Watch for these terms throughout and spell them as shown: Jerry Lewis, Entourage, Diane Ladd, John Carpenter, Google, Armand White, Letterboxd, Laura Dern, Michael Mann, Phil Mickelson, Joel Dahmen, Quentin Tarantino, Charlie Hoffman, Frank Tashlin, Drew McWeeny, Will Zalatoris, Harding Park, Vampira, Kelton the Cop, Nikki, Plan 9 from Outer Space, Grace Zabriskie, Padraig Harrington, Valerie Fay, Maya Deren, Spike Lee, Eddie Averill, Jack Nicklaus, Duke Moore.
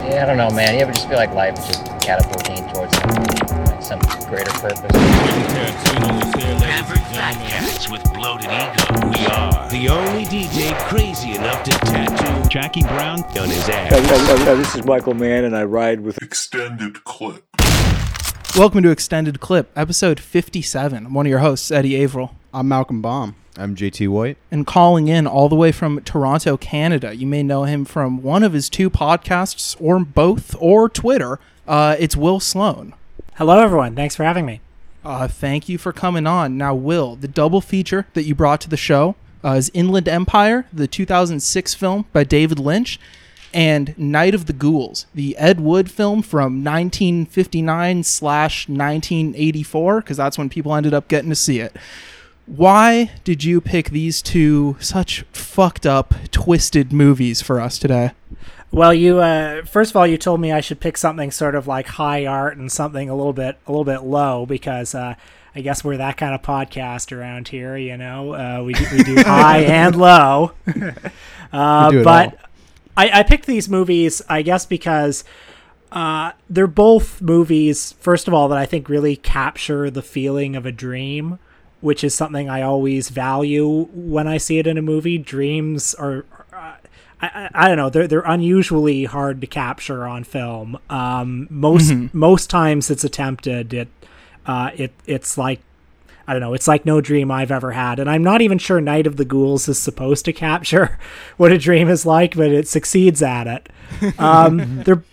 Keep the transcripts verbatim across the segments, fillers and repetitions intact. Yeah, I don't know, man. You ever just feel like life is just catapulting towards like, some greater purpose? Average fat cats with bloated ego. We are the only D J crazy enough to tattoo Jackie Brown on his ass. Hi, hi, hi, this is Michael Mann, and I ride with Extended Clip. Welcome to Extended Clip, episode fifty-seven. I'm one of your hosts, Eddie Averill. I'm Malcolm Baum. I'm J T White. And calling in all the way from Toronto, Canada. You may know him from one of his two podcasts, or both, or Twitter. Uh, it's Will Sloan. Hello, everyone. Thanks for having me. Uh, thank you for coming on. Now, Will, the double feature that you brought to the show uh, is Inland Empire, the two thousand six film by David Lynch, and Night of the Ghouls, the Ed Wood film from nineteen fifty-nine slash nineteen eighty-four, because that's when people ended up getting to see it. Why did you pick these two such fucked up, twisted movies for us today? Well, you uh, first of all, you told me I should pick something sort of like high art and something a little bit a little bit low because uh, I guess we're that kind of podcast around here. You know, uh, we we do high and low. Uh, do but I, I picked these movies, I guess, because uh, they're both movies. First of all, that I think really capture the feeling of a dream, which is something I always value when I see it in a movie. Dreams are, uh, I, I don't know, they're they're unusually hard to capture on film. Um, most mm-hmm. most times it's attempted. It uh, it it's like, I don't know, it's like no dream I've ever had. And I'm not even sure Night of the Ghouls is supposed to capture what a dream is like, but it succeeds at it. Um, they're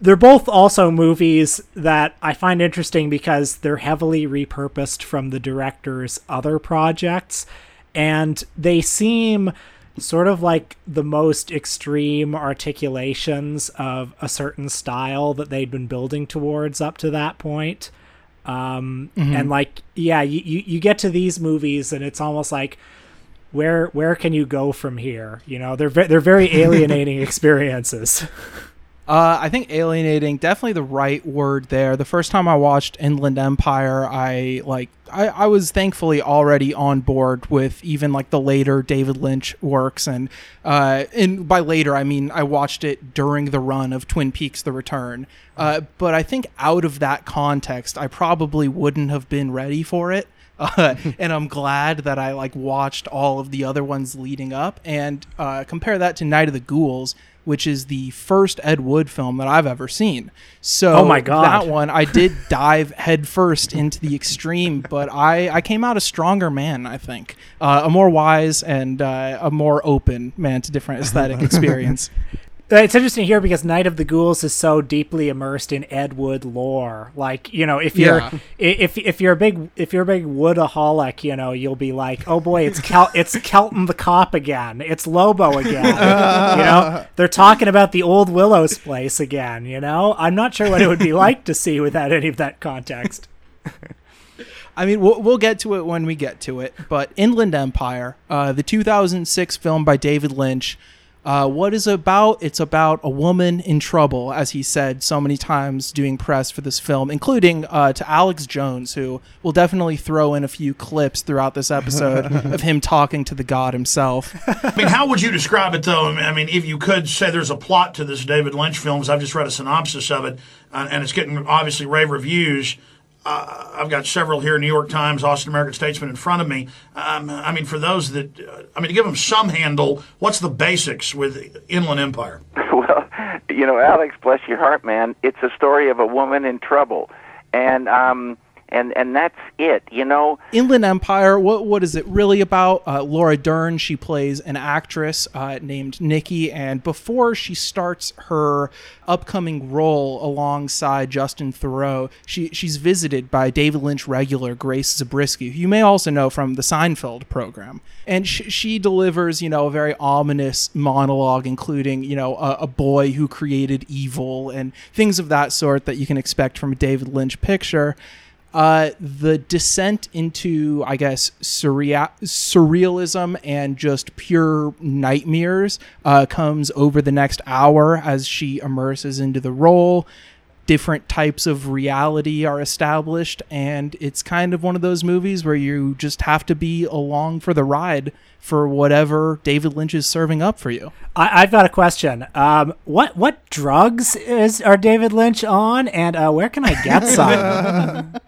They're both also movies that I find interesting because they're heavily repurposed from the director's other projects, and they seem sort of like the most extreme articulations of a certain style that they'd been building towards up to that point. Um, mm-hmm. And like, yeah, you, you get to these movies and it's almost like, where where can you go from here? You know, they're they're very alienating experiences. Uh, I think alienating, definitely the right word there. The first time I watched Inland Empire, I like I, I was thankfully already on board with even like the later David Lynch works. And uh, and by later, I mean, I watched it during the run of Twin Peaks: The Return. Uh, but I think out of that context, I probably wouldn't have been ready for it. Uh, and I'm glad that I like watched all of the other ones leading up. And uh, compare that to Night of the Ghouls, which is the first Ed Wood film that I've ever seen. So oh my God. That one, I did dive headfirst into the extreme, but I, I came out a stronger man, I think. Uh, a more wise and uh, a more open man to different aesthetic experience. It's interesting here because Night of the Ghouls is so deeply immersed in Ed Wood lore. Like, you know, if you're yeah. if if you're a big if you're a big woodaholic, you know, you'll be like, oh boy, it's Kel- it's Kelton the Cop again, it's Lobo again. You know, they're talking about the old Willow's place again. You know, I'm not sure what it would be like to see without any of that context. I mean, we'll, we'll get to it when we get to it. But Inland Empire, uh, the two thousand six film by David Lynch. Uh, what is about? It's about a woman in trouble, as he said so many times doing press for this film, including uh, to Alex Jones, who will definitely throw in a few clips throughout this episode of him talking to the god himself. I mean, how would you describe it, though? I mean, if you could say there's a plot to this David Lynch film, because I've just read a synopsis of it, uh, and it's getting, obviously, rave reviews. Uh, I've got several here, New York Times, Austin American-Statesman in front of me. Um, I mean, for those that, uh, I mean, to give them some handle, what's the basics with Inland Empire? Well, you know, Alex, bless your heart, man, it's a story of a woman in trouble. And, um... And and that's it, you know. Inland Empire, what what is it really about? Uh, Laura Dern, she plays an actress uh, named Nikki, and before she starts her upcoming role alongside Justin Theroux, she, she's visited by David Lynch regular Grace Zabriskie, who you may also know from the Seinfeld program. And she, she delivers, you know, a very ominous monologue, including, you know, a, a boy who created evil and things of that sort that you can expect from a David Lynch picture. Uh, the descent into, I guess, surreal- surrealism and just pure nightmares uh, comes over the next hour as she immerses into the role. different types of reality are established, and it's kind of one of those movies where you just have to be along for the ride for whatever David Lynch is serving up for you. I, I've got a question. Um, what what drugs is are David Lynch on, and uh, where can I get some?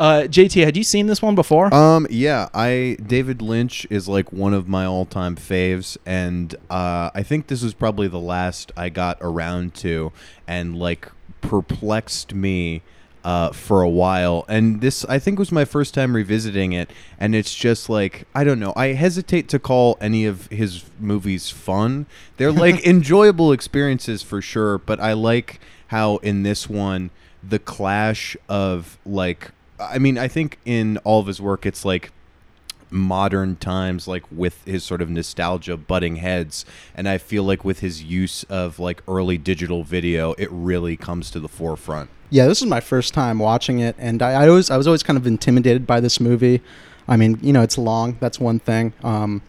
Uh, J T, had you seen this one before? Um, yeah, I David Lynch is like one of my all-time faves, and uh, I think this was probably the last I got around to, and like perplexed me uh, for a while. And this, I think, was my first time revisiting it, and it's just like, I don't know. I hesitate to call any of his movies fun. They're like enjoyable experiences for sure, but I like how in this one the clash of like, I mean, I think in all of his work, it's like modern times, like with his sort of nostalgia butting heads. And I feel like with his use of like early digital video, it really comes to the forefront. Yeah, this is my first time watching it. And I, I always I was always kind of intimidated by this movie. I mean, you know, it's long. That's one thing. Um,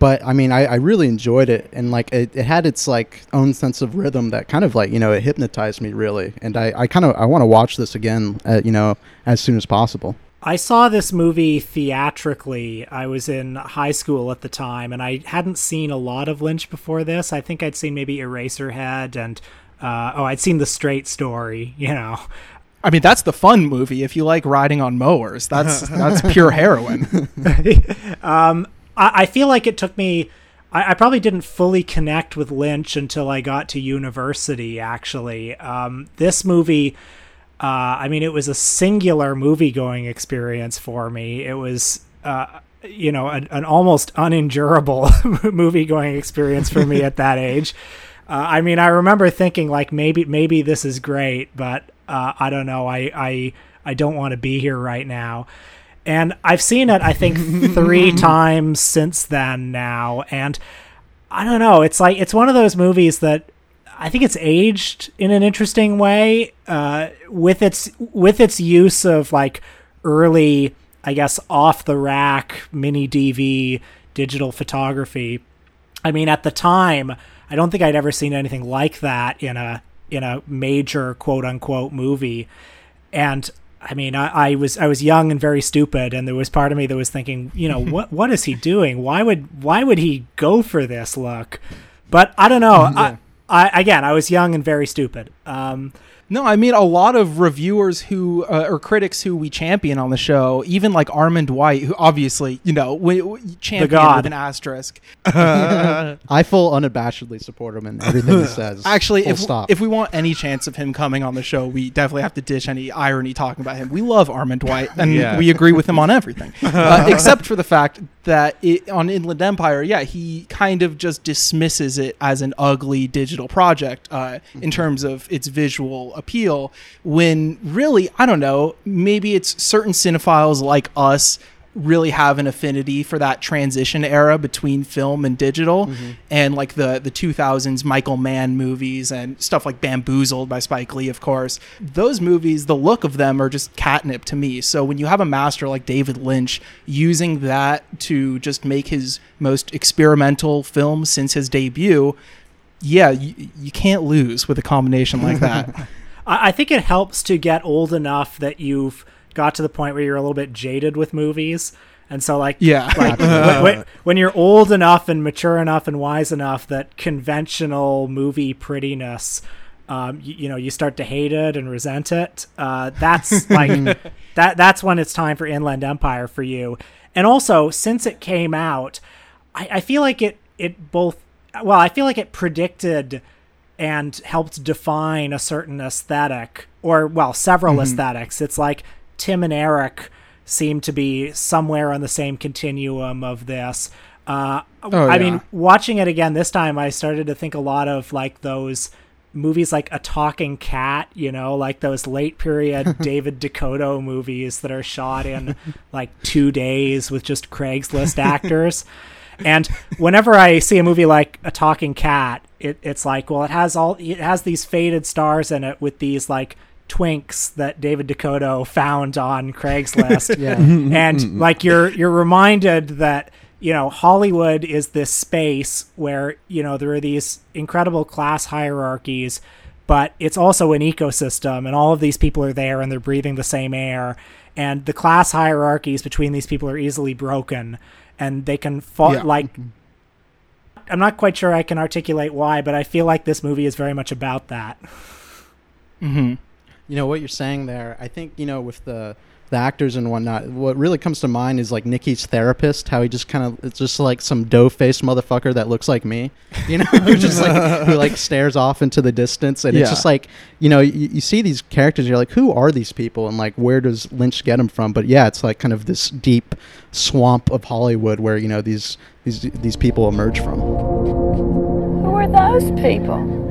but I mean, I, I really enjoyed it. And like it, it had its like own sense of rhythm that kind of like, you know, it hypnotized me really. And I, I kind of I want to watch this again, uh, you know, as soon as possible. I saw this movie theatrically. I was in high school at the time, and I hadn't seen a lot of Lynch before this. I think I'd seen maybe Eraserhead and, uh, oh, I'd seen The Straight Story, you know. I mean, that's the fun movie if you like riding on mowers. That's that's pure heroin. um, I, I feel like it took me... I, I probably didn't fully connect with Lynch until I got to university, actually. Um, this movie... Uh, I mean, it was a singular movie-going experience for me. It was, uh, you know, an, an almost unendurable movie-going experience for me at that age. Uh, I mean, I remember thinking, like, maybe maybe this is great, but uh, I don't know. I, I, I don't want to be here right now. And I've seen it, I think, three times since then now. And I don't know. It's like it's one of those movies that... I think it's aged in an interesting way, uh, with its with its use of like early, I guess, off the rack mini D V digital photography. I mean, at the time, I don't think I'd ever seen anything like that in a in a major quote unquote movie. And I mean, I, I was I was young and very stupid, and there was part of me that was thinking, you know, what what is he doing? Why would why would he go for this look? But I don't know. Yeah. I, I, again, I was young and very stupid. Um, no, I mean, a lot of reviewers who uh, or critics who we champion on the show, even like Armand White, who obviously, you know, we, we champion with an asterisk. Uh, I full unabashedly support him in everything he says. Actually, if we, if we want any chance of him coming on the show, we definitely have to dish any irony talking about him. We love Armand White, and yeah. we agree with him on everything, uh, except for the fact that it, on Inland Empire, yeah, he kind of just dismisses it as an ugly digital project uh, in terms of its visual appeal, when really, I don't know, maybe it's certain cinephiles like us really have an affinity for that transition era between film and digital, mm-hmm. and like the the two thousands Michael Mann movies and stuff like Bamboozled by Spike Lee, of course. Those movies, the look of them are just catnip to me. So when you have a master like David Lynch using that to just make his most experimental film since his debut, yeah, you, you can't lose with a combination like that. I think it helps to get old enough that you've got to the point where you're a little bit jaded with movies. And so like, yeah. like when, when, when you're old enough and mature enough and wise enough that conventional movie prettiness, um, you, you know, you start to hate it and resent it. Uh, that's like, that, that's when it's time for Inland Empire for you. And also since it came out, I, I feel like it, it both, well, I feel like it predicted and helped define a certain aesthetic, or well, several mm-hmm. aesthetics. It's like Tim and Eric seem to be somewhere on the same continuum of this. Uh, oh, I yeah. mean, watching it again this time, I started to think a lot of like those movies like A Talking Cat, you know, like those late period David Dakota movies that are shot in like two days with just Craigslist actors. And whenever I see a movie like A Talking Cat, it, it's like, well, it has all it has these faded stars in it with these like twinks that David Dakota found on Craigslist. yeah. And like you're you're reminded that you know, Hollywood is this space where, you know, there are these incredible class hierarchies, but it's also an ecosystem, and all of these people are there and they're breathing the same air, and the class hierarchies between these people are easily broken, and they can fall, yeah. like, I'm not quite sure I can articulate why, but I feel like this movie is very much about that. Mm-hmm. You know, what you're saying there, I think, you know, with the the actors and whatnot, what really comes to mind is like Nikki's therapist, how he just kind of, it's just like some dough-faced motherfucker that looks like me, you know, who just like, who like stares off into the distance. And yeah. it's just like, you know, you, you see these characters, you're like, who are these people? And like, where does Lynch get them from? But yeah, it's like kind of this deep swamp of Hollywood where, you know, these, these, these people emerge from. Who are those people?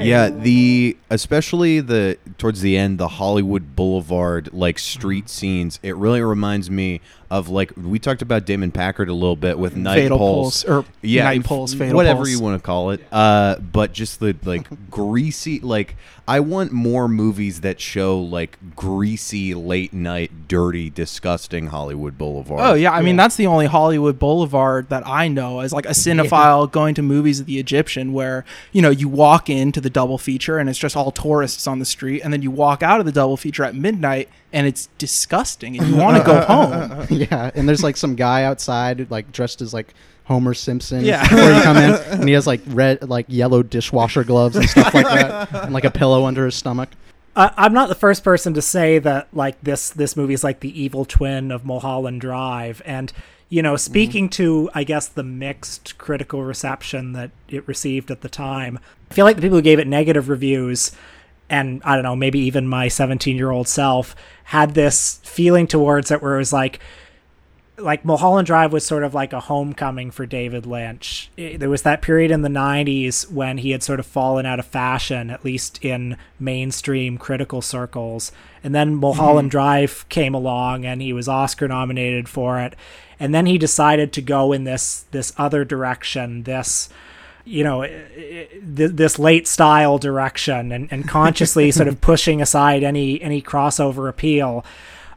Yeah, the especially the towards the end, the Hollywood Boulevard like street scenes, it really reminds me of like we talked about Damon Packard a little bit with Night Fatal Pulse, Pulse or yeah, Night Pulse, Fatal whatever Pulse. You want to call it. Uh, but just the like greasy, like I want more movies that show like greasy, late night, dirty, disgusting Hollywood Boulevard. Oh yeah, I yeah. mean that's the only Hollywood Boulevard that I know as like a cinephile yeah. going to movies at the Egyptian, where you know you walk into the double feature and it's just all tourists on the street, and then you walk out of the double feature at midnight and it's disgusting and you want to go home. Yeah, and there's like some guy outside like dressed as like Homer Simpson yeah. before you come in, and he has like red like yellow dishwasher gloves and stuff like that and like a pillow under his stomach. Uh, I'm not the first person to say that like this this movie is like the evil twin of Mulholland Drive, and you know, speaking to, I guess, the mixed critical reception that it received at the time, I feel like the people who gave it negative reviews, and I don't know, maybe even my seventeen-year-old self, had this feeling towards it where it was like, like Mulholland Drive was sort of like a homecoming for David Lynch. It, there was that period in the nineties when he had sort of fallen out of fashion, at least in mainstream critical circles. And then Mulholland mm-hmm. Drive came along and he was Oscar nominated for it. And then he decided to go in this, this other direction, this, you know, this late style direction, and, and consciously sort of pushing aside any, any crossover appeal.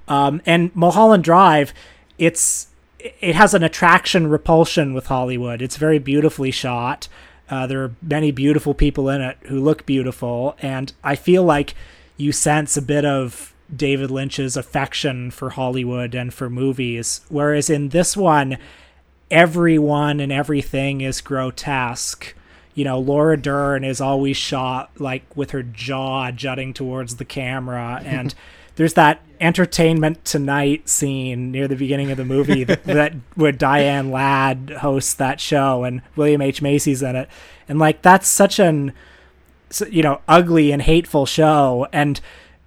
Um, and Mulholland Drive, It's it has an attraction repulsion with Hollywood. It's very beautifully shot. Uh, there are many beautiful people in it who look beautiful, and I feel like you sense a bit of David Lynch's affection for Hollywood and for movies. Whereas in this one, everyone and everything is grotesque. You know, Laura Dern is always shot like with her jaw jutting towards the camera, and there's that Entertainment Tonight scene near the beginning of the movie that, that where Diane Ladd hosts that show and William H. Macy's in it. And like, that's such an, you know, ugly and hateful show. And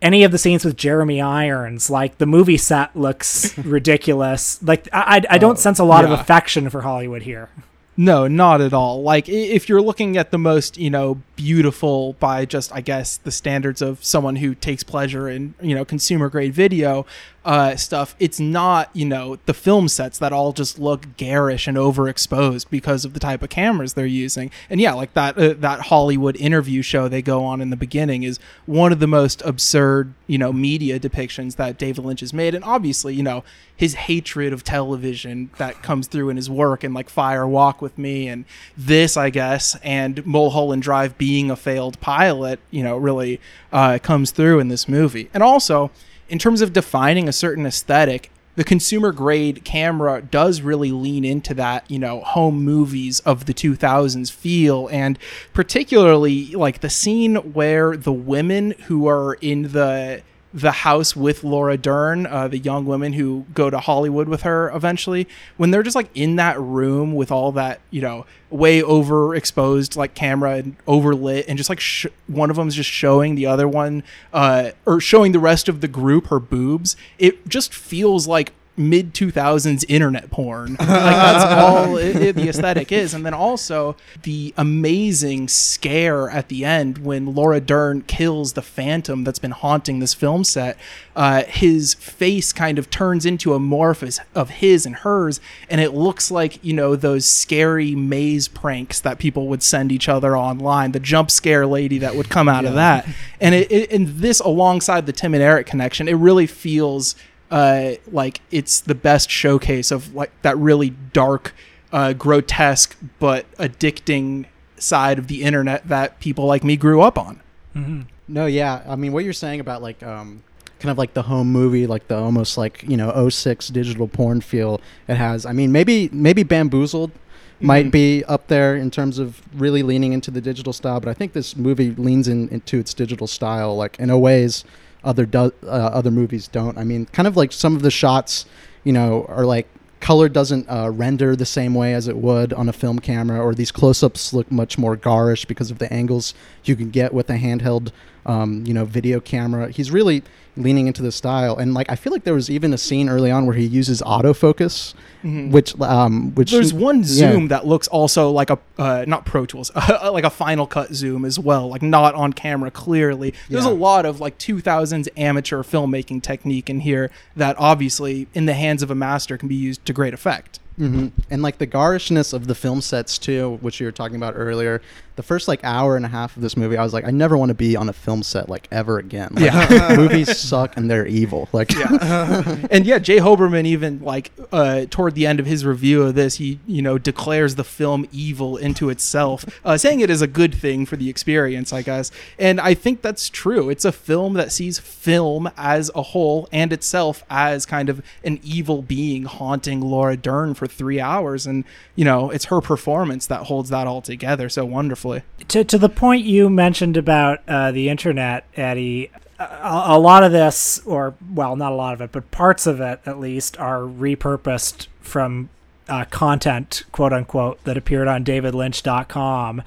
any of the scenes with Jeremy Irons, like the movie set looks ridiculous. Like I, I, I don't oh, sense a lot yeah. of affection for Hollywood here. No, not at all. Like, if you're looking at the most, you know, beautiful by just, I guess, the standards of someone who takes pleasure in, you know, consumer grade video uh, stuff, it's not, you know, the film sets that all just look garish and overexposed because of the type of cameras they're using. And yeah, like that uh, that Hollywood interview show they go on in the beginning is one of the most absurd, you know, media depictions that David Lynch has made. And obviously, you know, his hatred of television that comes through in his work, and like Fire Walk with Me and this, I guess, and Mulholland Drive being a failed pilot, you know, really uh, comes through in this movie. And also, in terms of defining a certain aesthetic, the consumer grade camera does really lean into that, you know, home movies of the two thousands feel. And particularly like the scene where the women who are in the the house with Laura Dern, uh, the young women who go to Hollywood with her eventually, when they're just like in that room with all that, you know, way overexposed like camera and overlit, and just like sh- one of them is just showing the other one uh, or showing the rest of the group her boobs. It just feels like mid two thousands internet porn. Like that's all it, it, the aesthetic is. And then also the amazing scare at the end when Laura Dern kills the phantom that's been haunting this film set. Uh, his face kind of turns into a morph of his and hers, and it looks like, you know, those scary maze pranks that people would send each other online, the jump scare lady that would come out yeah. of that. And it, it, and this alongside the Tim and Eric connection, it really feels uh, like it's the best showcase of like that really dark, uh, grotesque, but addicting side of the internet that people like me grew up on. Mm-hmm. No. Yeah. I mean, what you're saying about like, um, kind of like the home movie, like the almost like, you know, oh six digital porn feel it has. I mean, maybe, maybe Bamboozled mm-hmm. might be up there in terms of really leaning into the digital style. But I think this movie leans in, into its digital style, like in a ways other, do, uh, other movies don't. I mean, kind of like some of the shots, you know, are like, color doesn't uh, render the same way as it would on a film camera, or these close-ups look much more garish because of the angles you can get with a handheld, um, you know, video camera. He's really leaning into the style, and like I feel like there was even a scene early on where he uses autofocus, mm-hmm. which, um, which there's one zoom yeah. that looks also like a uh, not Pro Tools, like a Final Cut zoom as well, like not on camera clearly. There's yeah. a lot of like two thousands amateur filmmaking technique in here that obviously, in the hands of a master, can be used to great effect. Mm-hmm. And like the garishness of the film sets too, which you were talking about earlier, the first like hour and a half of this movie I was like, I never want to be on a film set like ever again, like, yeah. movies suck and they're evil, like yeah. and yeah Jay Hoberman even like uh toward the end of his review of this, he you know declares the film evil into itself, uh saying it is a good thing for the experience, I guess. And I think that's true. It's a film that sees film as a whole and itself as kind of an evil being haunting Laura Dern for three hours, and you know it's her performance that holds that all together so wonderfully. To to the point you mentioned about uh, the internet, Eddie, a, a lot of this, or well, not a lot of it, but parts of it at least, are repurposed from uh, content, quote unquote, that appeared on david lynch dot com.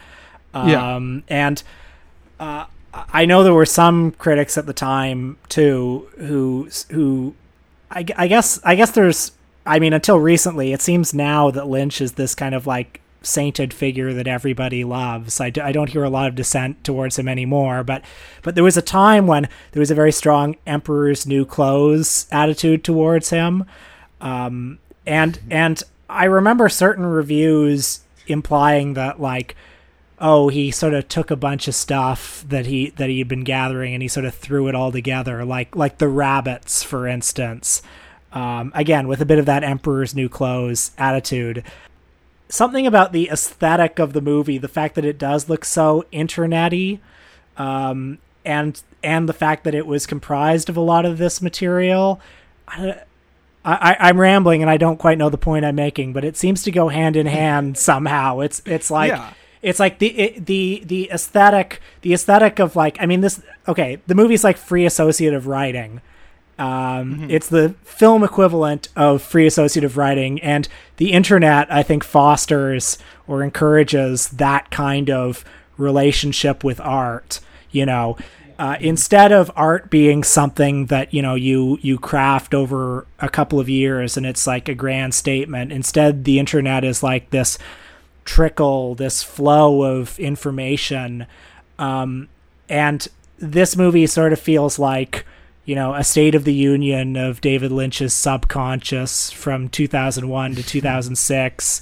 Um, yeah, and uh, I know there were some critics at the time too who who I, I guess I guess there's. I mean, until recently, it seems now that Lynch is this kind of like sainted figure that everybody loves. I, d- I don't hear a lot of dissent towards him anymore, but but there was a time when there was a very strong Emperor's New Clothes attitude towards him. Um, and and I remember certain reviews implying that like, oh, he sort of took a bunch of stuff that he that he had been gathering and he sort of threw it all together, like like the rabbits, for instance. Um, again, with a bit of that Emperor's New Clothes attitude. Something about the aesthetic of the movie, the fact that it does look so internet-y, um, and, and the fact that it was comprised of a lot of this material. I, I, I'm rambling and I don't quite know the point I'm making, but it seems to go hand in hand somehow. It's, it's like... Yeah. It's like the it, the the aesthetic, the aesthetic of like... I mean, this... Okay, the movie's like free associative writing. Um, mm-hmm. It's the film equivalent of free associative writing, and the internet, I think, fosters or encourages that kind of relationship with art, you know, uh, instead of art being something that, you know, you, you craft over a couple of years and it's like a grand statement. Instead, the internet is like this trickle, this flow of information. Um, and this movie sort of feels like, you know, a state of the union of David Lynch's subconscious from two thousand one to two thousand six,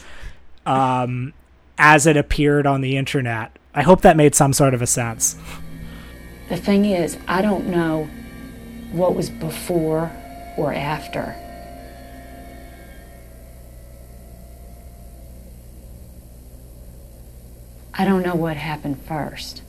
um, as it appeared on the internet. I hope that made some sort of a sense. The thing is, I don't know what was before or after. I don't know what happened first.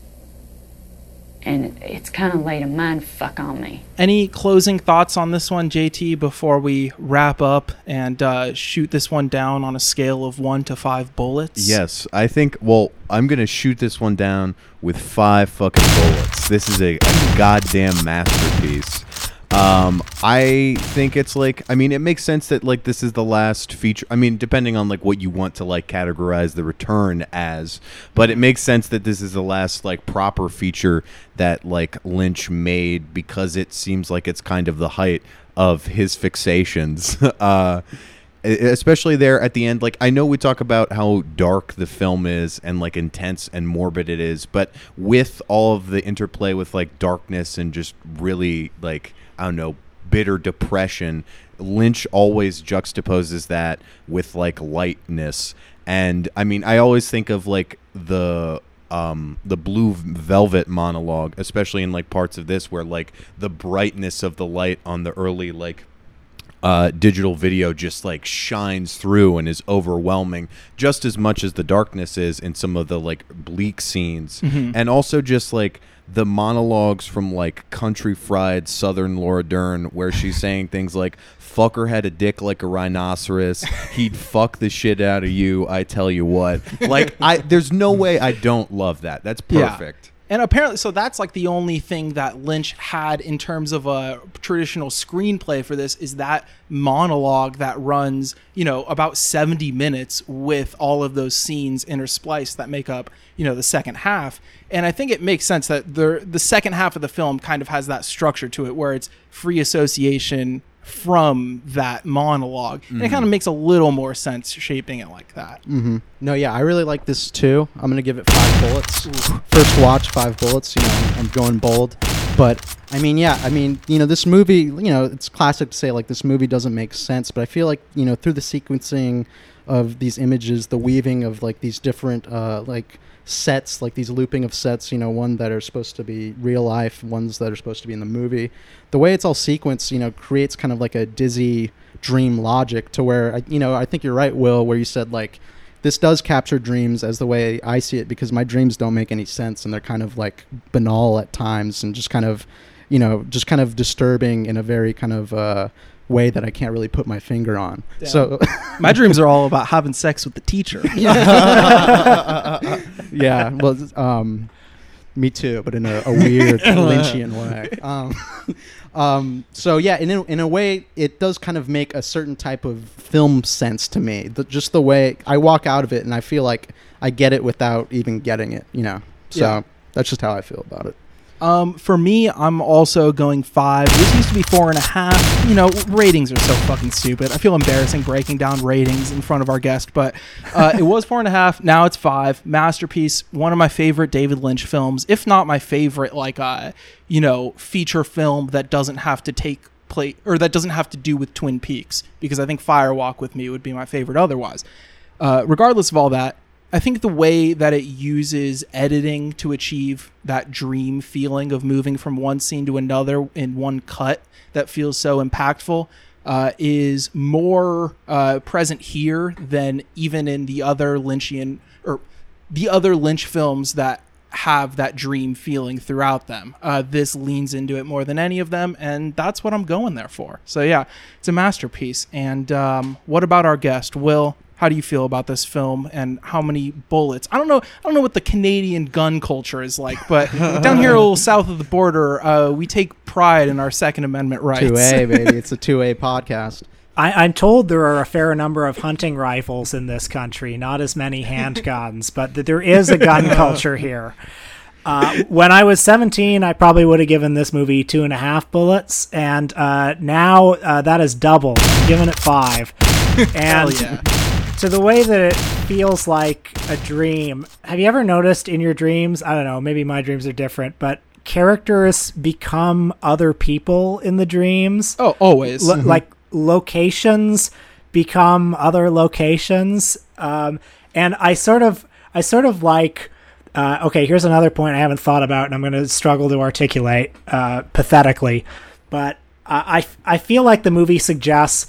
And it's kind of laid a mind fuck on me. Any closing thoughts on this one, J T, before we wrap up and uh, shoot this one down on a scale of one to five bullets? Yes, I think, well, I'm going to shoot this one down with five fucking bullets. This is a, a goddamn masterpiece. Um, I think it's like, I mean, it makes sense that like this is the last feature. I mean, depending on like what you want to like categorize the return as, but it makes sense that this is the last like proper feature that like Lynch made, because it seems like it's kind of the height of his fixations, uh, especially there at the end. Like, I know we talk about how dark the film is and like intense and morbid it is, but with all of the interplay with like darkness and just really like, I don't know, bitter depression, Lynch always juxtaposes that with like lightness. And I mean, I always think of like the um the Blue Velvet monologue, especially in like parts of this where like the brightness of the light on the early like uh, digital video just like shines through and is overwhelming just as much as the darkness is in some of the like bleak scenes. Mm-hmm. And also just like the monologues from like country fried Southern Laura Dern, where she's saying things like, fucker had a dick like a rhinoceros. He'd fuck the shit out of you. I tell you what, like I, there's no way I don't love that. That's perfect. Yeah. And apparently, so that's like the only thing that Lynch had in terms of a traditional screenplay for this is that monologue that runs, you know, about seventy minutes with all of those scenes interspliced that make up, you know, the second half. And I think it makes sense that the the second half of the film kind of has that structure to it where it's free association from that monologue. Mm-hmm. And it kind of makes a little more sense shaping it like that. Mm-hmm. No, yeah, I really like this too. I'm going to give it five bullets. Ooh. First watch, five bullets. You know, I'm going bold. But, I mean, yeah, I mean, you know, this movie, you know, it's classic to say, like, this movie doesn't make sense. But I feel like, you know, through the sequencing of these images, the weaving of, like, these different, uh, like, sets, like these looping of sets, you know, one that are supposed to be real life, ones that are supposed to be in the movie. The way it's all sequenced, you know, creates kind of like a dizzy dream logic to where, you know, I think you're right, Will, where you said like, this does capture dreams as the way I see it, because my dreams don't make any sense and they're kind of like banal at times and just kind of, you know, just kind of disturbing in a very kind of, uh, way that I can't really put my finger on. Damn. So my dreams are all about having sex with the teacher. Yeah, well, um me too, but in a, a weird Lynchian way. Um, um so yeah, in a, in a way it does kind of make a certain type of film sense to me. The, just the way I walk out of it and I feel like I get it without even getting it, you know. So yeah. That's just how I feel about it. Um, for me, I'm also going five. This used to be four and a half. You know, ratings are so fucking stupid. I feel embarrassing breaking down ratings in front of our guest, but uh, it was four and a half. Now it's five. Masterpiece. One of my favorite David Lynch films, if not my favorite, like, uh, you know, feature film that doesn't have to take place or that doesn't have to do with Twin Peaks, because I think Fire Walk with Me would be my favorite otherwise. Uh, regardless of all that, I think the way that it uses editing to achieve that dream feeling of moving from one scene to another in one cut that feels so impactful uh, is more uh, present here than even in the other Lynchian or the other Lynch films that have that dream feeling throughout them. Uh, this leans into it more than any of them, and that's what I'm going there for. So yeah, it's a masterpiece. And um, what about our guest, Will? How do you feel about this film and how many bullets? I don't know. I don't know what the Canadian gun culture is like, but down here a little south of the border, uh, we take pride in our Second Amendment rights. two A, baby. It's a two A podcast. I, I'm told there are a fair number of hunting rifles in this country, not as many handguns, but that there is a gun culture here. Uh, when I was seventeen, I probably would have given this movie two and a half bullets, and uh, now uh, that is double. I'm giving it five. And hell yeah. To the way that it feels like a dream. Have you ever noticed in your dreams, I don't know, maybe my dreams are different, but characters become other people in the dreams? Oh, always. L- mm-hmm. Like locations become other locations. Um, and I sort of, I sort of like, uh, okay, here's another point I haven't thought about and I'm going to struggle to articulate uh, pathetically, but uh, I, I feel like the movie suggests,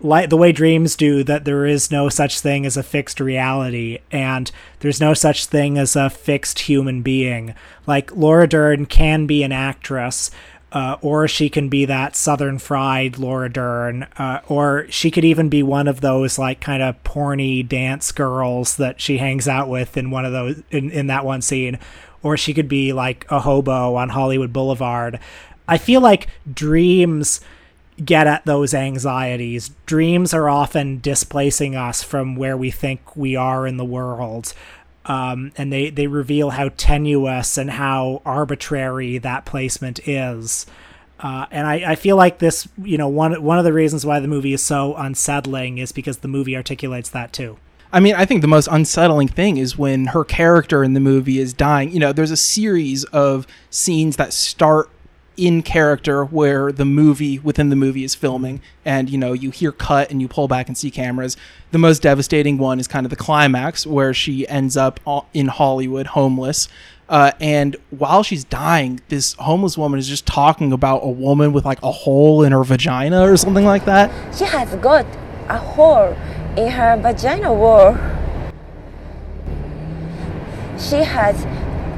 like the way dreams do, that there is no such thing as a fixed reality and there's no such thing as a fixed human being. Like Laura Dern can be an actress, uh, or she can be that Southern fried Laura Dern, uh, or she could even be one of those like kind of porny dance girls that she hangs out with in one of those in, in that one scene, or she could be like a hobo on Hollywood Boulevard. I feel like dreams get at those anxieties. Dreams are often displacing us from where we think we are in the world. Um, and they, they reveal how tenuous and how arbitrary that placement is. Uh, and I, I feel like this, you know, one, one of the reasons why the movie is so unsettling is because the movie articulates that too. I mean, I think the most unsettling thing is when her character in the movie is dying. You know, there's a series of scenes that start in character where the movie within the movie is filming, and you know you hear cut and you pull back and see cameras. The most devastating one is kind of the climax where she ends up in Hollywood homeless, Uh, and while she's dying, this homeless woman is just talking about a woman with like a hole in her vagina or something like that. She has got a hole in her vagina wall. She has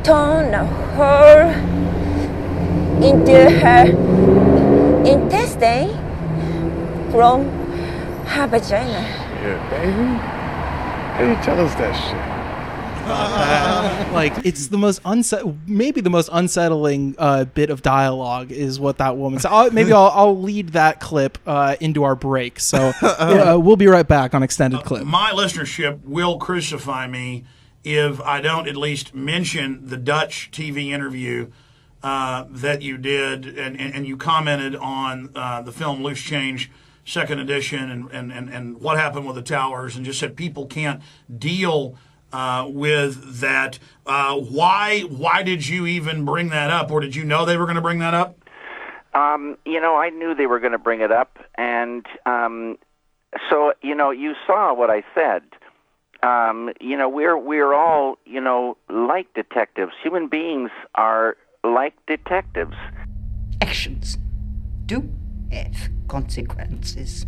torn a hole into her intestine from her vagina. Yeah, baby. How you tell us that shit? Uh, like it's the most unset maybe the most unsettling uh bit of dialogue is what that woman said. I'll, maybe I'll, I'll lead that clip uh into our break, so uh, we'll be right back on Extended Clip. Uh, my listenership will crucify me if I don't at least mention the Dutch T V interview uh that you did, and and, and you commented on uh the film Loose Change second edition and, and and and what happened with the towers, and just said people can't deal Uh, with that. Uh, why why did you even bring that up, or did you know they were going to bring that up? Um, you know, I knew they were going to bring it up, and um, so, you know, you saw what I said. Um, you know, we're we're all, you know, like detectives. Human beings are like detectives. Actions do have consequences.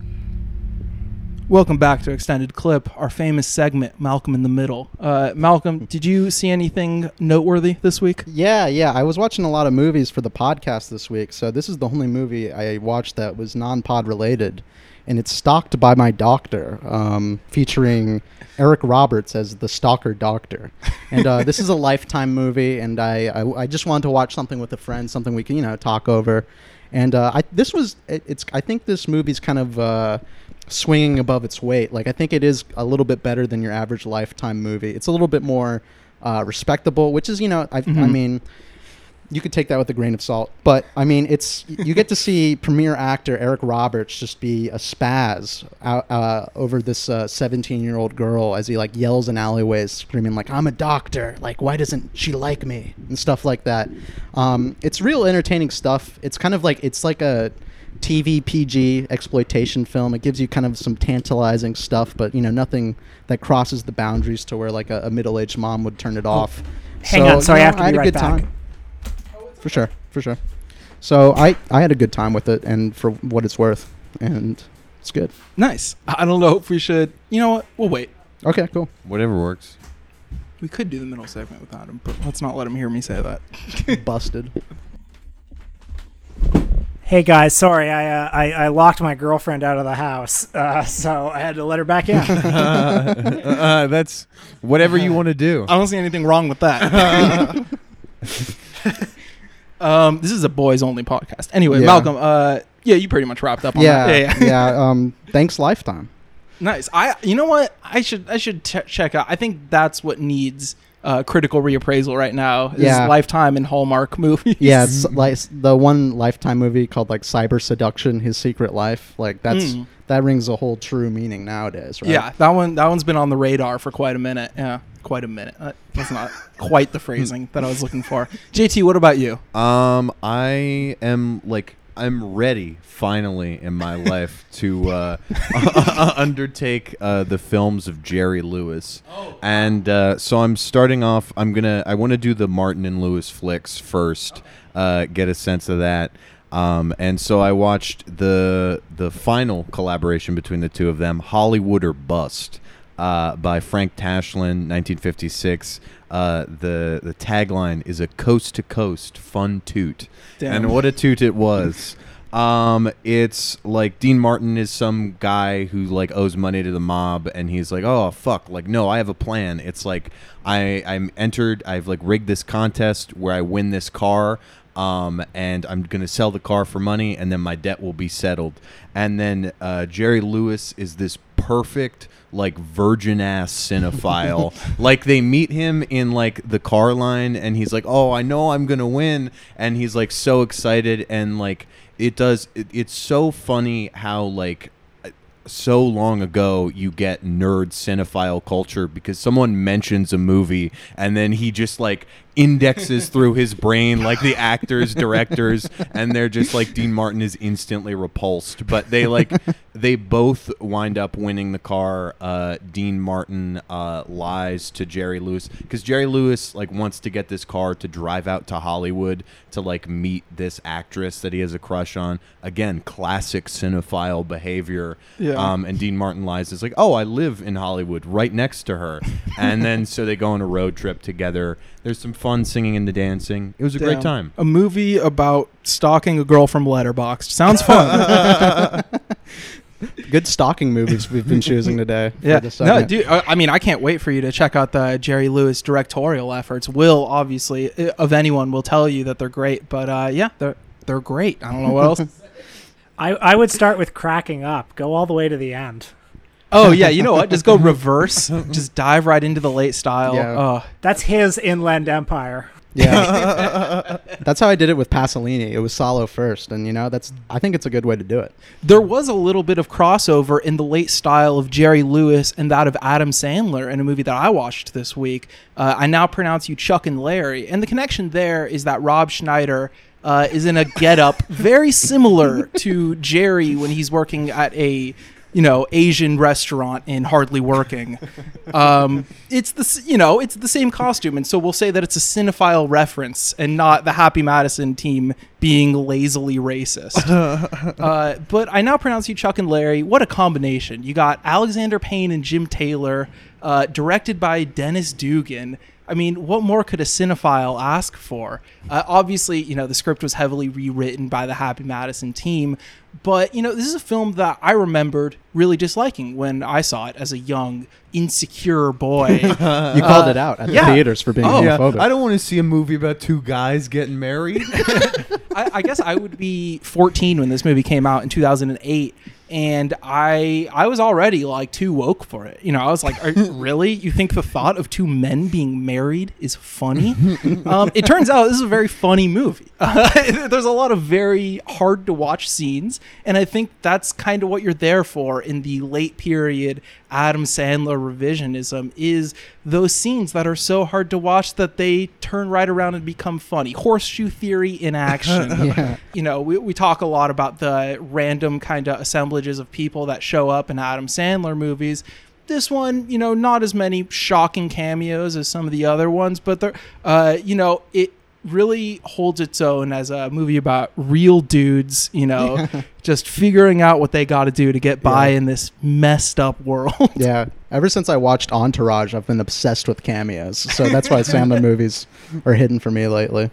Welcome back to Extended Clip, our famous segment, Malcolm in the Middle. Uh, Malcolm, did you see anything noteworthy this week? Yeah, yeah. I was watching a lot of movies for the podcast this week, so this is the only movie I watched that was non-pod related, and it's Stalked by My Doctor, um, featuring Eric Roberts as the stalker doctor. And uh, this is a Lifetime movie, and I, I, I just wanted to watch something with a friend, something we can, you know, talk over. And uh, I, this was, it, it's, I think this movie's kind of... Uh, swinging above its weight. Like, I think it is a little bit better than your average Lifetime movie. It's a little bit more uh, respectable, which is, you know, I've, mm-hmm. I mean, you could take that with a grain of salt. But, I mean, it's you get to see premier actor Eric Roberts just be a spaz uh, uh, over this uh, seventeen-year-old girl as he, like, yells in alleyways, screaming, like, I'm a doctor. Like, why doesn't she like me? And stuff like that. Um, it's real entertaining stuff. It's kind of like, it's like a... T V P G exploitation film. It gives you kind of some tantalizing stuff, but, you know, nothing that crosses the boundaries to where like a, a middle-aged mom would turn it off. Hang so, on, sorry, you know, I have to be I had right a good back. Time. For sure, for sure. So I, I had a good time with it, and for what it's worth, and it's good. Nice. I don't know if we should. You know what? We'll wait. Okay, cool. Whatever works. We could do the middle segment without him, but let's not let him hear me say that. Busted. Hey guys, sorry, I, uh, I I locked my girlfriend out of the house, uh, so I had to let her back in. uh, uh, that's whatever you want to do. I don't see anything wrong with that. um, this is a boys-only podcast. Anyway, yeah. Malcolm, uh, yeah, you pretty much wrapped up on yeah, that. Yeah, yeah. yeah um, thanks, Lifetime. Nice. I, you know what? I should I should t- check out. I think that's what needs. Uh, critical reappraisal right now is yeah. Lifetime and Hallmark movies. Yeah, it's like the one Lifetime movie called like Cyber Seduction: His Secret Life. Like that's mm. that rings a whole true meaning nowadays, right? Yeah, that one that one's been on the radar for quite a minute. Yeah, quite a minute. Uh, that's not quite the phrasing that I was looking for. J T, what about you? Um, I am like I'm ready finally in my life to uh, undertake uh, the films of Jerry Lewis. Oh. And uh, so I'm starting off, I'm going to, I want to do the Martin and Lewis flicks first, okay. uh, get a sense of that. Um, and so I watched the the final collaboration between the two of them, Hollywood or Bust, uh, by Frank Tashlin, nineteen fifty-six. Uh, the the tagline is a coast to coast fun toot. Damn. And what a toot it was. um, it's like Dean Martin is some guy who like owes money to the mob, and he's like, oh fuck, like no, I have a plan. It's like I I'm entered. I've like rigged this contest where I win this car. Um, and I'm going to sell the car for money, and then my debt will be settled. And then uh, Jerry Lewis is this perfect, like, virgin-ass cinephile. Like, they meet him in, like, the car line, and he's like, oh, I know I'm going to win. And he's, like, so excited. And, like, it does... It, it's so funny how, like... so long ago you get nerd cinephile culture because someone mentions a movie and then he just like indexes through his brain like the actors, directors, and they're just like Dean Martin is instantly repulsed, but they like they both wind up winning the car. uh Dean Martin uh lies to Jerry Lewis because Jerry Lewis like wants to get this car to drive out to Hollywood to like meet this actress that he has a crush on. Again, classic cinephile behavior. Yeah. Um and Dean Martin lies, is like, oh, I live in Hollywood right next to her, and then so they go on a road trip together. There's some fun singing and the dancing. It was a Damn. great time. A movie about stalking a girl from Letterboxd. Sounds fun. Good stalking movies we've been choosing today. Yeah. No, dude, I mean, I can't wait for you to check out the Jerry Lewis directorial efforts. Will, obviously, of anyone, will tell you that they're great. But uh, yeah, they're they're great. I don't know what else. I, I would start with cracking up. Go all the way to the end. Oh, yeah. You know what? Just go reverse. Just dive right into the late style. Yeah. Oh. That's his Inland Empire. Yeah. That's how I did it with Pasolini. It was solo first. And, you know, that's I think it's a good way to do it. There was a little bit of crossover in the late style of Jerry Lewis and that of Adam Sandler in a movie that I watched this week. Uh, I Now Pronounce You Chuck and Larry. And the connection there is that Rob Schneider uh, is in a getup very similar to Jerry when he's working at a... you know, Asian restaurant in Hardly Working. Um, it's the, you know, it's the same costume. And so we'll say that it's a cinephile reference and not the Happy Madison team being lazily racist. Uh, but I Now Pronounce You Chuck and Larry. What a combination. You got Alexander Payne and Jim Taylor, uh, directed by Dennis Dugan. I mean, what more could a cinephile ask for? Uh, obviously, you know, the script was heavily rewritten by the Happy Madison team. But, you know, this is a film that I remembered really disliking when I saw it as a young, insecure boy. You uh, called it out at yeah. the theaters for being oh, homophobic. Yeah. I don't want to see a movie about two guys getting married. I, I guess I would be fourteen when this movie came out in two thousand eight. And I I was already, like, too woke for it. You know, I was like, are, really? You think the thought of two men being married is funny? Um, it turns out this is a very funny movie. Uh, there's a lot of very hard-to-watch scenes. And I think that's kind of what you're there for in the late-period Adam Sandler revisionism, is those scenes that are so hard to watch that they turn right around and become funny. Horseshoe theory in action. Yeah. You know, we, we talk a lot about the random kind of assemblage of people that show up in Adam Sandler movies. This one, you know, not as many shocking cameos as some of the other ones, but they're, uh, you know, it really holds its own as a movie about real dudes, you know, yeah. just figuring out what they got to do to get by yeah. in this messed up world. Yeah. Ever since I watched Entourage, I've been obsessed with cameos. So that's why Sandler movies are hidden for me lately.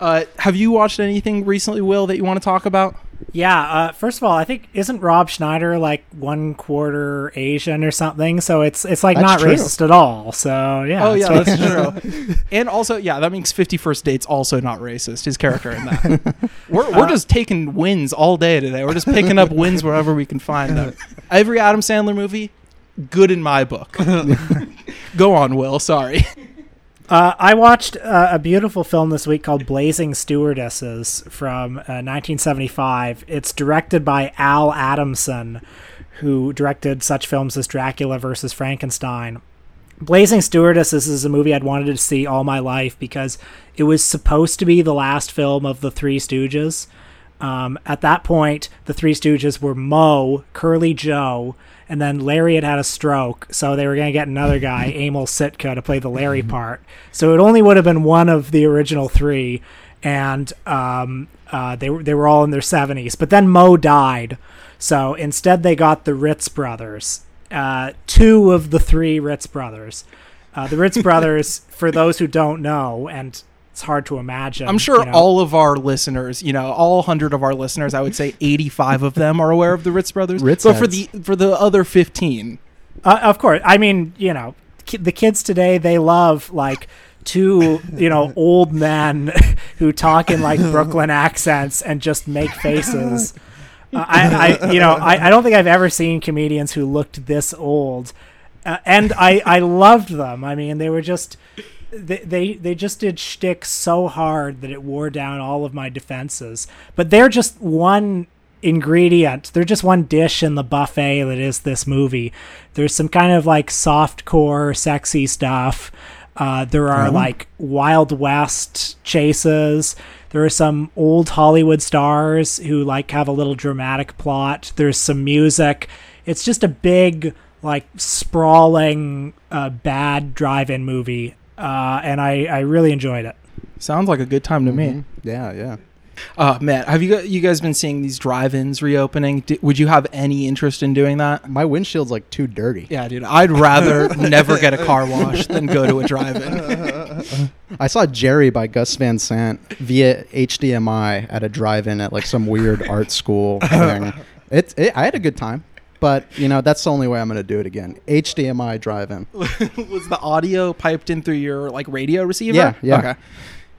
Uh, have you watched anything recently, Will, that you want to talk about? Yeah, uh, first of all, I think, isn't Rob Schneider like one quarter Asian or something? So it's it's like that's not true. Racist at all. So yeah. Oh yeah, that's true. And also, yeah, that makes fifty-first Dates also not racist, his character in that. We're we're uh, just taking wins all day today. We're just picking up wins wherever we can find them. Every Adam Sandler movie, good in my book. Go on, Will, sorry. Uh, I watched uh, a beautiful film this week called Blazing Stewardesses from uh, nineteen seventy-five. It's directed by Al Adamson, who directed such films as Dracula versus Frankenstein. Blazing Stewardesses is a movie I'd wanted to see all my life because it was supposed to be the last film of the Three Stooges. Um, at that point, the Three Stooges were Moe, Curly Joe, and then Larry had had a stroke, so they were going to get another guy, Emil Sitka, to play the Larry part. So it only would have been one of the original three, and um, uh, they, were, they were all in their seventies. But then Moe died, so instead they got the Ritz Brothers, uh, two of the three Ritz Brothers. Uh, the Ritz Brothers, for those who don't know, and... it's hard to imagine. I'm sure you know. all of our listeners, you know, all one hundred of our listeners, I would say eighty-five of them are aware of the Ritz Brothers. Ritz but for the for the other fifteen, uh, of course. I mean, you know, ki- the kids today, they love like two, you know, old men who talk in like Brooklyn accents and just make faces. Uh, I, I, you know, I, I don't think I've ever seen comedians who looked this old, uh, and I, I loved them. I mean, they were just. They, they they just did shtick so hard that it wore down all of my defenses. But they're just one ingredient. They're just one dish in the buffet that is this movie. There's some kind of like softcore, sexy stuff. Uh, there are oh. like Wild West chases. There are some old Hollywood stars who like have a little dramatic plot. There's some music. It's just a big, like sprawling, uh, bad drive-in movie. Uh, and I, I really enjoyed it. Sounds like a good time to mm-hmm. me. Yeah, yeah. Uh, Matt, have you you guys been seeing these drive-ins reopening? D- would you have any interest in doing that? My windshield's like too dirty. Yeah, dude. I'd rather never get a car wash than go to a drive-in. I saw Jerry by Gus Van Sant via H D M I at a drive-in at like some weird art school thing. It, it, I had a good time. But, you know, that's the only way I'm going to do it again. H D M I drive-in. Was the audio piped in through your, like, radio receiver? Yeah, yeah. Okay.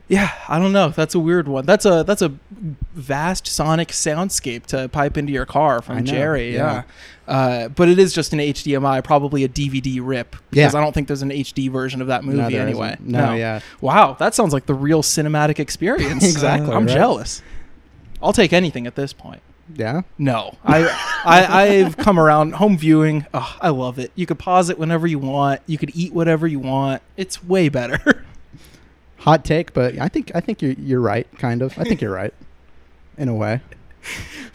Yeah, I don't know. That's a weird one. That's a that's a vast sonic soundscape to pipe into your car from Jerry. Yeah. yeah. Uh, but it is just an H D M I, probably a D V D rip. Because yeah. I don't think there's an H D version of that movie no, anyway. No, no, yeah. Wow, that sounds like the real cinematic experience. Exactly. Uh, I'm right. jealous. I'll take anything at this point. Yeah. No, I, I, I've come around. Home viewing. Oh, I love it. You could pause it whenever you want. You could eat whatever you want. It's way better. Hot take, but I think I think you're you're right. Kind of. I think you're right, in a way.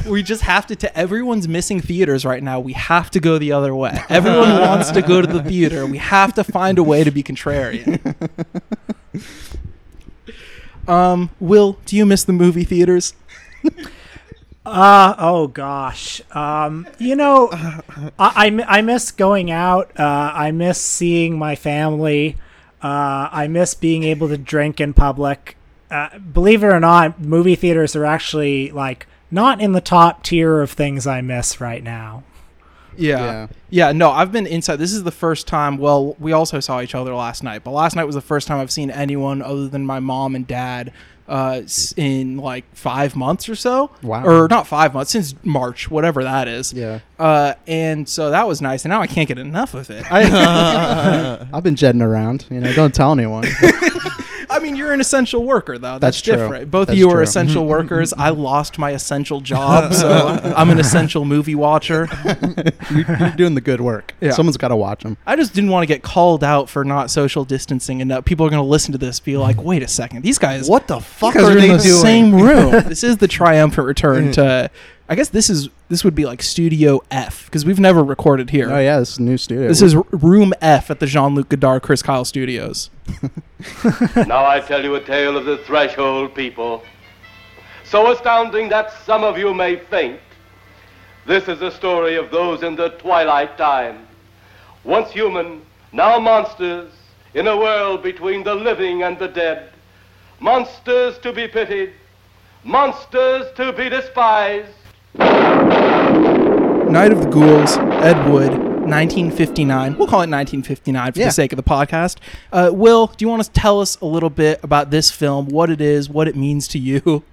We just have to, to everyone's missing theaters right now. We have to go the other way. Everyone wants to go to the theater. We have to find a way to be contrarian. um, Will, do you miss the movie theaters? Uh, oh gosh. Um, you know, I, I, I miss going out. Uh, I miss seeing my family. Uh, I miss being able to drink in public. Uh, believe it or not, movie theaters are actually like not in the top tier of things I miss right now. Yeah. yeah. Yeah. No, I've been inside. This is the first time. Well, we also saw each other last night, but last night was the first time I've seen anyone other than my mom and dad uh in like five months or so. Wow. Or not five months, since March, whatever that is. Yeah. Uh and so that was nice, and now I can't get enough of it. I, I've been jetting around, you know, don't tell anyone. I mean, you're an essential worker though. That's, That's different. True. Both That's of you true. Are essential workers. I lost my essential job, so I'm an essential movie watcher. You're, you're doing the good work. Yeah. Someone's got to watch them. I just didn't want to get called out for not social distancing enough. People are going to listen to this, be like, "Wait a second, these guys, what the fuck are they in the doing? Same room?" This is the triumphant return to. I guess this is this would be like Studio F, because we've never recorded here. Oh yeah, this is a new studio. This is Room F at the Jean-Luc Godard, Chris Kyle Studios. Now I tell you a tale of the Threshold people, so astounding that some of you may faint. This is a story of those in the twilight time, once human, now monsters, in a world between the living and the dead. Monsters to be pitied, monsters to be despised. Night of the Ghouls, Ed Wood. nineteen fifty-nine. We'll call it nineteen fifty-nine for yeah. the sake of the podcast. Uh, Will, do you want to tell us a little bit about this film, what it is, what it means to you?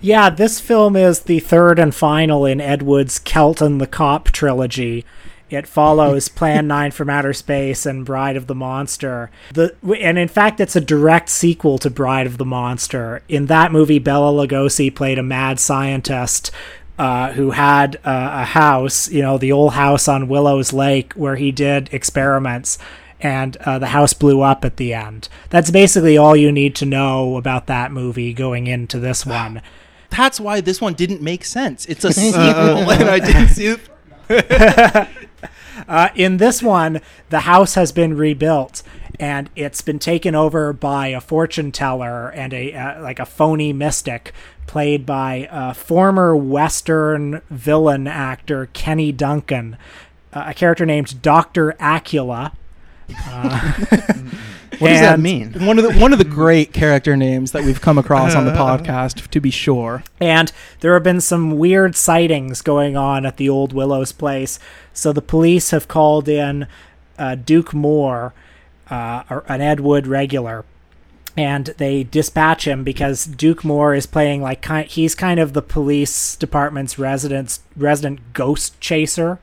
Yeah, this film is the third and final in Ed Wood's Kelton the Cop trilogy. It follows Plan nine from Outer Space and Bride of the Monster. The And in fact, it's a direct sequel to Bride of the Monster. In that movie, Bela Lugosi played a mad scientist Uh, who had uh, a house, you know, the old house on Willow's Lake, where he did experiments, and uh, the house blew up at the end. That's basically all you need to know about that movie going into this one. That's why this one didn't make sense. It's a sequel, and I didn't see it. Uh, in this one, the house has been rebuilt, and it's been taken over by a fortune teller and a uh, like a phony mystic, played by a uh, former Western villain actor Kenny Duncan, uh, a character named Doctor Acula. Uh, what does that mean? One of the one of the great character names that we've come across on the podcast, to be sure. And there have been some weird sightings going on at the old Willow's place, so the police have called in uh, Duke Moore, uh, an Ed Wood regular. And they dispatch him because Duke Moore is playing like kind, he's kind of the police department's resident resident ghost chaser.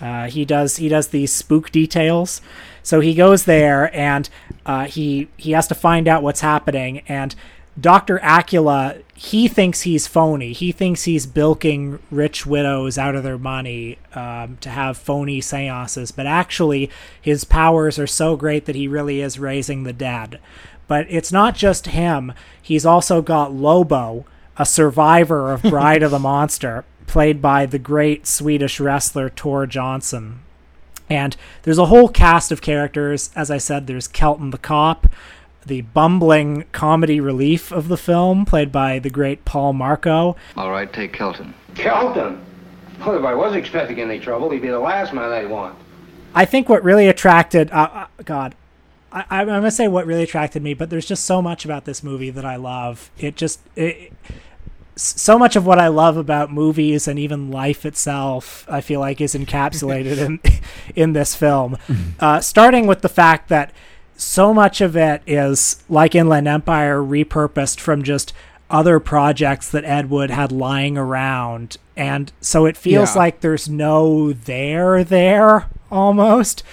Uh, he does he does these spook details. So he goes there, and uh, he he has to find out what's happening. And Doctor Acula, he thinks he's phony. He thinks he's bilking rich widows out of their money um, to have phony seances. But actually, his powers are so great that he really is raising the dead. But it's not just him. He's also got Lobo, a survivor of Bride of the Monster, played by the great Swedish wrestler Tor Johnson. And there's a whole cast of characters. As I said, there's Kelton the Cop, the bumbling comedy relief of the film, played by the great Paul Marco. All right, take Kelton. Kelton? Well, if I was expecting any trouble, he'd be the last man I'd want. I think what really attracted... Uh, uh, God, I, I'm going to say what really attracted me, but there's just so much about this movie that I love. It just... It, so much of what I love about movies and even life itself, I feel like, is encapsulated in in this film. Uh, starting with the fact that so much of it is, like Inland Empire, repurposed from just other projects that Ed Wood had lying around. And so it feels yeah. like there's no there there, almost.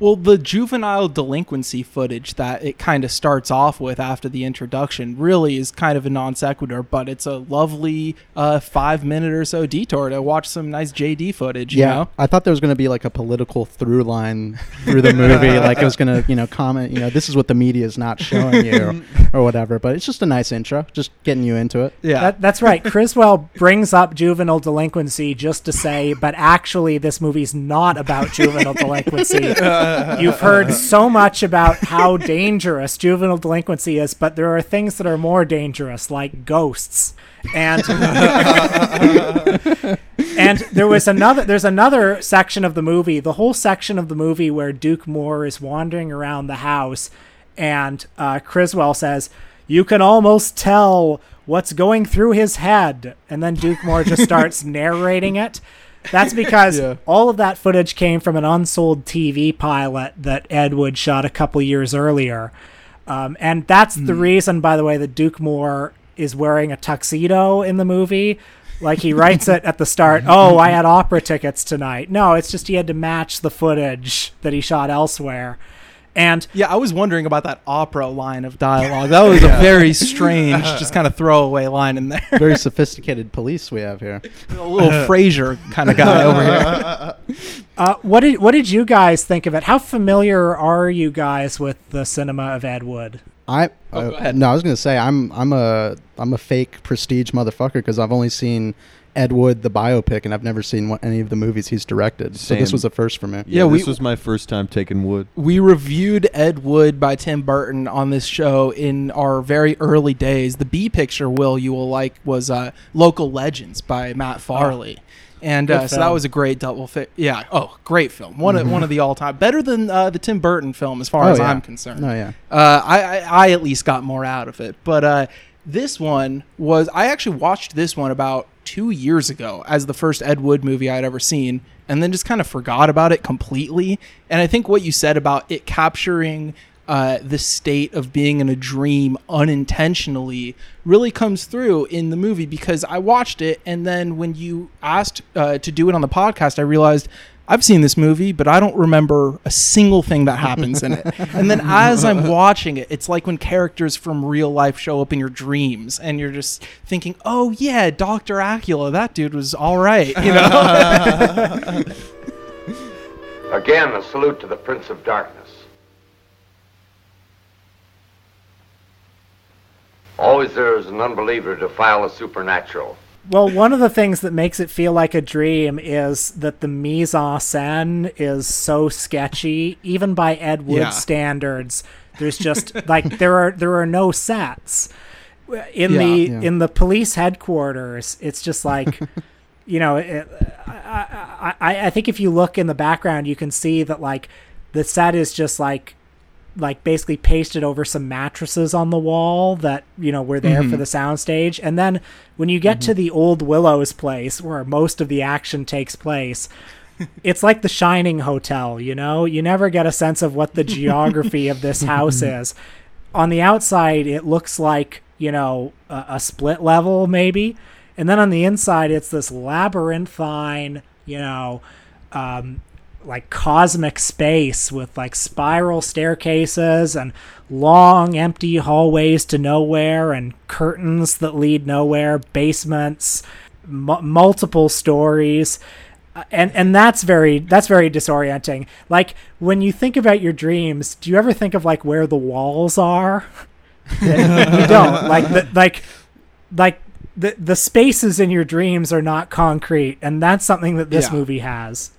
Well, the juvenile delinquency footage that it kind of starts off with after the introduction really is kind of a non sequitur, but it's a lovely uh, five minute or so detour to watch some nice J D footage. Yeah. You know? I thought there was going to be like a political through line through the movie. Like it was going to, you know, comment, you know, this is what the media is not showing you or whatever, but it's just a nice intro, just getting you into it. Yeah, that, that's right. Criswell brings up juvenile delinquency just to say, but actually this movie's not about juvenile delinquency. You've heard so much about how dangerous juvenile delinquency is, but there are things that are more dangerous, like ghosts. And and there was another there's another section of the movie, the whole section of the movie where Duke Moore is wandering around the house, and uh, Criswell says, "You can almost tell what's going through his head," and then Duke Moore just starts narrating it. That's because yeah. all of that footage came from an unsold T V pilot that Ed Wood shot a couple years earlier. Um, and that's mm. the reason, by the way, that Duke Moore is wearing a tuxedo in the movie. Like he writes it at the start, "Oh, I had opera tickets tonight." No, it's just he had to match the footage that he shot elsewhere. And yeah, I was wondering about that opera line of dialogue. That was yeah. a very strange, just kind of throwaway line in there. Very sophisticated police we have here. A little Frasier kind of guy over here. Uh, what did what did you guys think of it? How familiar are you guys with the cinema of Ed Wood? I oh, go ahead. no, I was going to say I'm I'm a I'm a fake prestige motherfucker because I've only seen Ed Wood the biopic and I've never seen what, any of the movies he's directed. Same. So this was a first for me. Yeah, yeah we, this was my first time taking Wood. We reviewed Ed Wood by Tim Burton on this show in our very early days. The B picture, Will, you will like, was uh, Local Legends by Matt Farley. Oh. And uh, so that was a great double fit. Yeah. Oh, great film. One mm-hmm. of one of the all time. Better than uh, the Tim Burton film, as far oh, as yeah. I'm concerned. Oh yeah. Uh, I, I I at least got more out of it. But uh, this one was I actually watched this one about two years ago as the first Ed Wood movie I'd ever seen, and then just kind of forgot about it completely. And I think what you said about it capturing uh, the state of being in a dream unintentionally really comes through in the movie, because I watched it. And then when you asked uh, to do it on the podcast, I realized I've seen this movie, but I don't remember a single thing that happens in it. And then as I'm watching it, it's like when characters from real life show up in your dreams and you're just thinking, oh yeah, Doctor Acula, that dude was all right. You know? Again, a salute to the Prince of Darkness. Always there is an unbeliever to defile the supernatural. Well, one of the things that makes it feel like a dream is that the mise-en-scène is so sketchy, even by Ed Wood yeah. standards. There's just like there are there are no sets in yeah, the yeah. in the police headquarters. It's just like. You know, it, I, I I think if you look in the background, you can see that like the set is just like. like basically pasted over some mattresses on the wall that, you know, were there mm-hmm. for the soundstage. And then when you get mm-hmm. to the old Willow's place where most of the action takes place, it's like the Shining Hotel, you know, you never get a sense of what the geography of this house is. On the outside, it looks like, you know, a, a split level maybe. And then on the inside, it's this labyrinthine, you know, um, like cosmic space with like spiral staircases and long empty hallways to nowhere and curtains that lead nowhere, basements, m- multiple stories. And and that's very that's very disorienting. Like, when you think about your dreams, do you ever think of like where the walls are? You don't. Like the, like like the the spaces in your dreams are not concrete, and that's something that this yeah. movie has.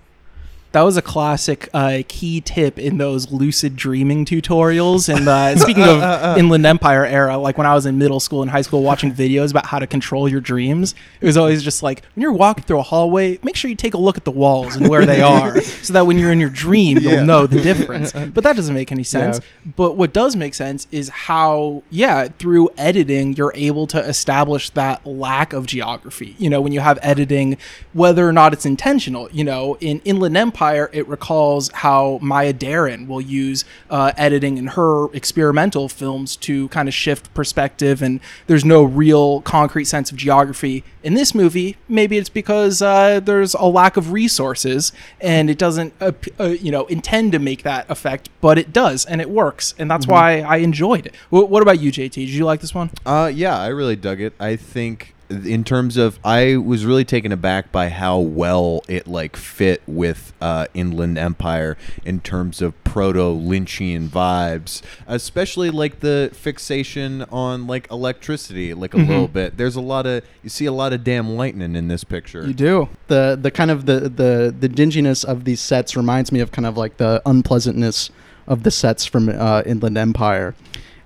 That was a classic uh, key tip in those lucid dreaming tutorials. And uh, speaking of uh, uh, uh. Inland Empire era, like when I was in middle school and high school watching videos about how to control your dreams, it was always just like, when you're walking through a hallway, make sure you take a look at the walls and where they are so that when you're in your dream, you'll yeah. know the difference. But that doesn't make any sense. Yeah. But what does make sense is how, yeah, through editing, you're able to establish that lack of geography. You know, when you have editing, whether or not it's intentional, you know, in Inland Empire, it recalls how Maya Deren will use uh, editing in her experimental films to kind of shift perspective, and there's no real concrete sense of geography. In this movie, maybe it's because uh, there's a lack of resources, and it doesn't uh, uh, you know, intend to make that effect, but it does, and it works, and that's mm-hmm. why I enjoyed it. W- what about you, J T? Did you like this one? Uh, yeah, I really dug it. I think... in terms of, I was really taken aback by how well it like fit with uh, Inland Empire in terms of proto-Lynchian vibes, especially like the fixation on like electricity, like a mm-hmm. little bit. There's a lot of, you see a lot of damn lightning in this picture. You do. The the kind of the the, the dinginess of these sets reminds me of kind of like the unpleasantness of the sets from uh, Inland Empire.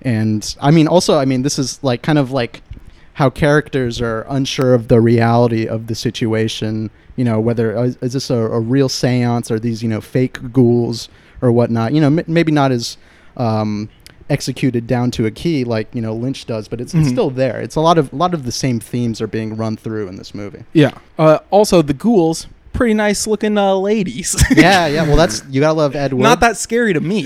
And I mean, also, I mean, this is like kind of like how characters are unsure of the reality of the situation, you know, whether uh, is this a, a real seance or these, you know, fake ghouls or whatnot, you know, m- maybe not as um, executed down to a key like, you know, Lynch does, but it's, mm-hmm. it's still there. It's a lot of, a lot of the same themes are being run through in this movie. Yeah. Uh, also the ghouls, pretty nice looking uh, ladies. Yeah. Yeah. Well, that's, you gotta love Ed Wood. Not that scary to me.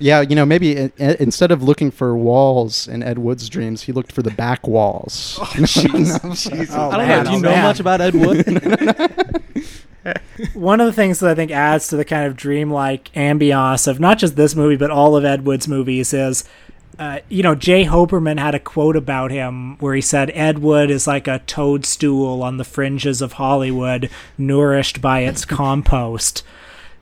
Yeah, you know, maybe in, in, instead of looking for walls in Ed Wood's dreams, he looked for the back walls. Oh, Jesus. No, Jesus. Oh, I don't man, know. Do you know man. much about Ed Wood? One of the things that I think adds to the kind of dreamlike ambiance of not just this movie, but all of Ed Wood's movies is, uh, you know, Jay Hoberman had a quote about him where he said, Ed Wood is like a toadstool on the fringes of Hollywood, nourished by its compost.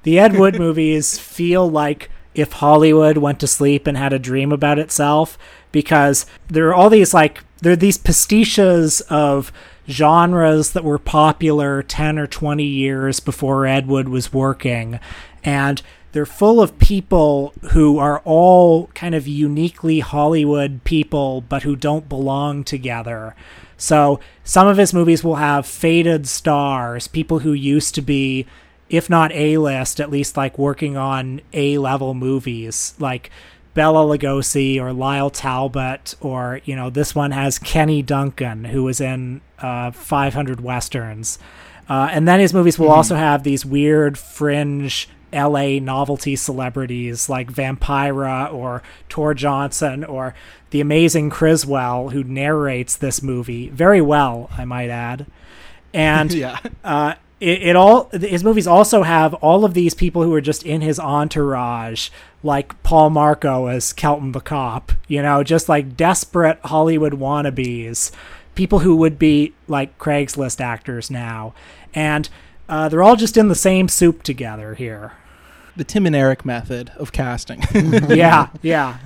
The Ed Wood movies feel like if Hollywood went to sleep and had a dream about itself, because there are all these like, there are these pastiches of genres that were popular ten or twenty years before Ed Wood was working. And they're full of people who are all kind of uniquely Hollywood people, but who don't belong together. So some of his movies will have faded stars, people who used to be, if not A-list, at least like working on A-level movies like Bela Lugosi or Lyle Talbot, or, you know, this one has Kenny Duncan, who was in uh, five hundred Westerns. Uh, and then his movies will mm-hmm. also have these weird fringe L A novelty celebrities like Vampira or Tor Johnson or the amazing Criswell, who narrates this movie very well, I might add. And yeah. uh It, it all his movies also have all of these people who are just in his entourage, like Paul Marco as Kelton the Cop, you know, just like desperate Hollywood wannabes, people who would be like Craigslist actors now. And uh, they're all just in the same soup together here. The Tim and Eric method of casting. Yeah, yeah.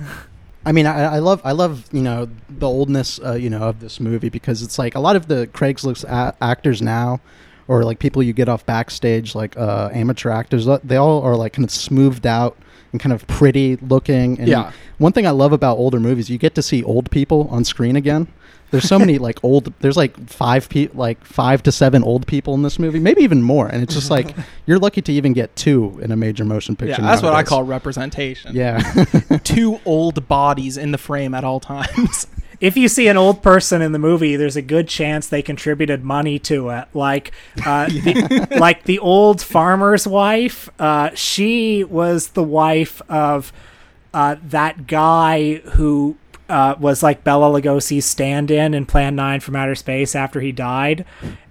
I mean, I, I love, I love, you know, the oldness, uh, you know, of this movie, because it's like a lot of the Craigslist a- actors now, or like people you get off backstage, like uh, amateur actors, they all are like kind of smoothed out and kind of pretty looking. And yeah. One thing I love about older movies, you get to see old people on screen again. There's so many like old, there's like five pe- like five to seven old people in this movie, maybe even more. And it's just like, you're lucky to even get two in a major motion picture. Yeah, that's nowadays. What I call representation. Yeah. Two old bodies in the frame at all times. If you see an old person in the movie, there's a good chance they contributed money to it. Like, uh, yeah. the, like the old farmer's wife, uh, she was the wife of uh, that guy who uh, was like Bela Lugosi's stand-in in Plan nine from Outer Space after he died.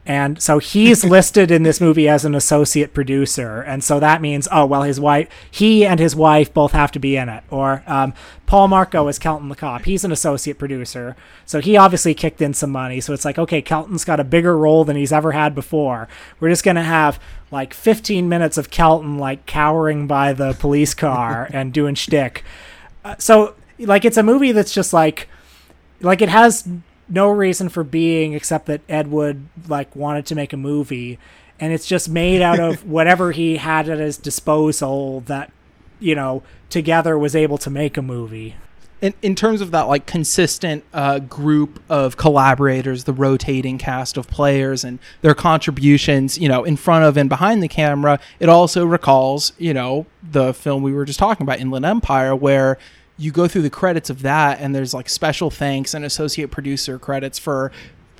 And so he's listed in this movie as an associate producer. And so that means, oh, well, his wife, he and his wife both have to be in it. Or um, Paul Marco is Kelton the Cop. He's an associate producer. So he obviously kicked in some money. So it's like, okay, Kelton's got a bigger role than he's ever had before. We're just going to have like fifteen minutes of Kelton like cowering by the police car and doing shtick. Uh, so like it's a movie that's just like, like it has no reason for being except that Ed Wood like wanted to make a movie, and it's just made out of whatever he had at his disposal that, you know, together was able to make a movie. In, in terms of that like consistent uh, group of collaborators, the rotating cast of players and their contributions, you know, in front of and behind the camera, it also recalls, you know, the film we were just talking about, Inland Empire, where you go through the credits of that and there's like special thanks and associate producer credits for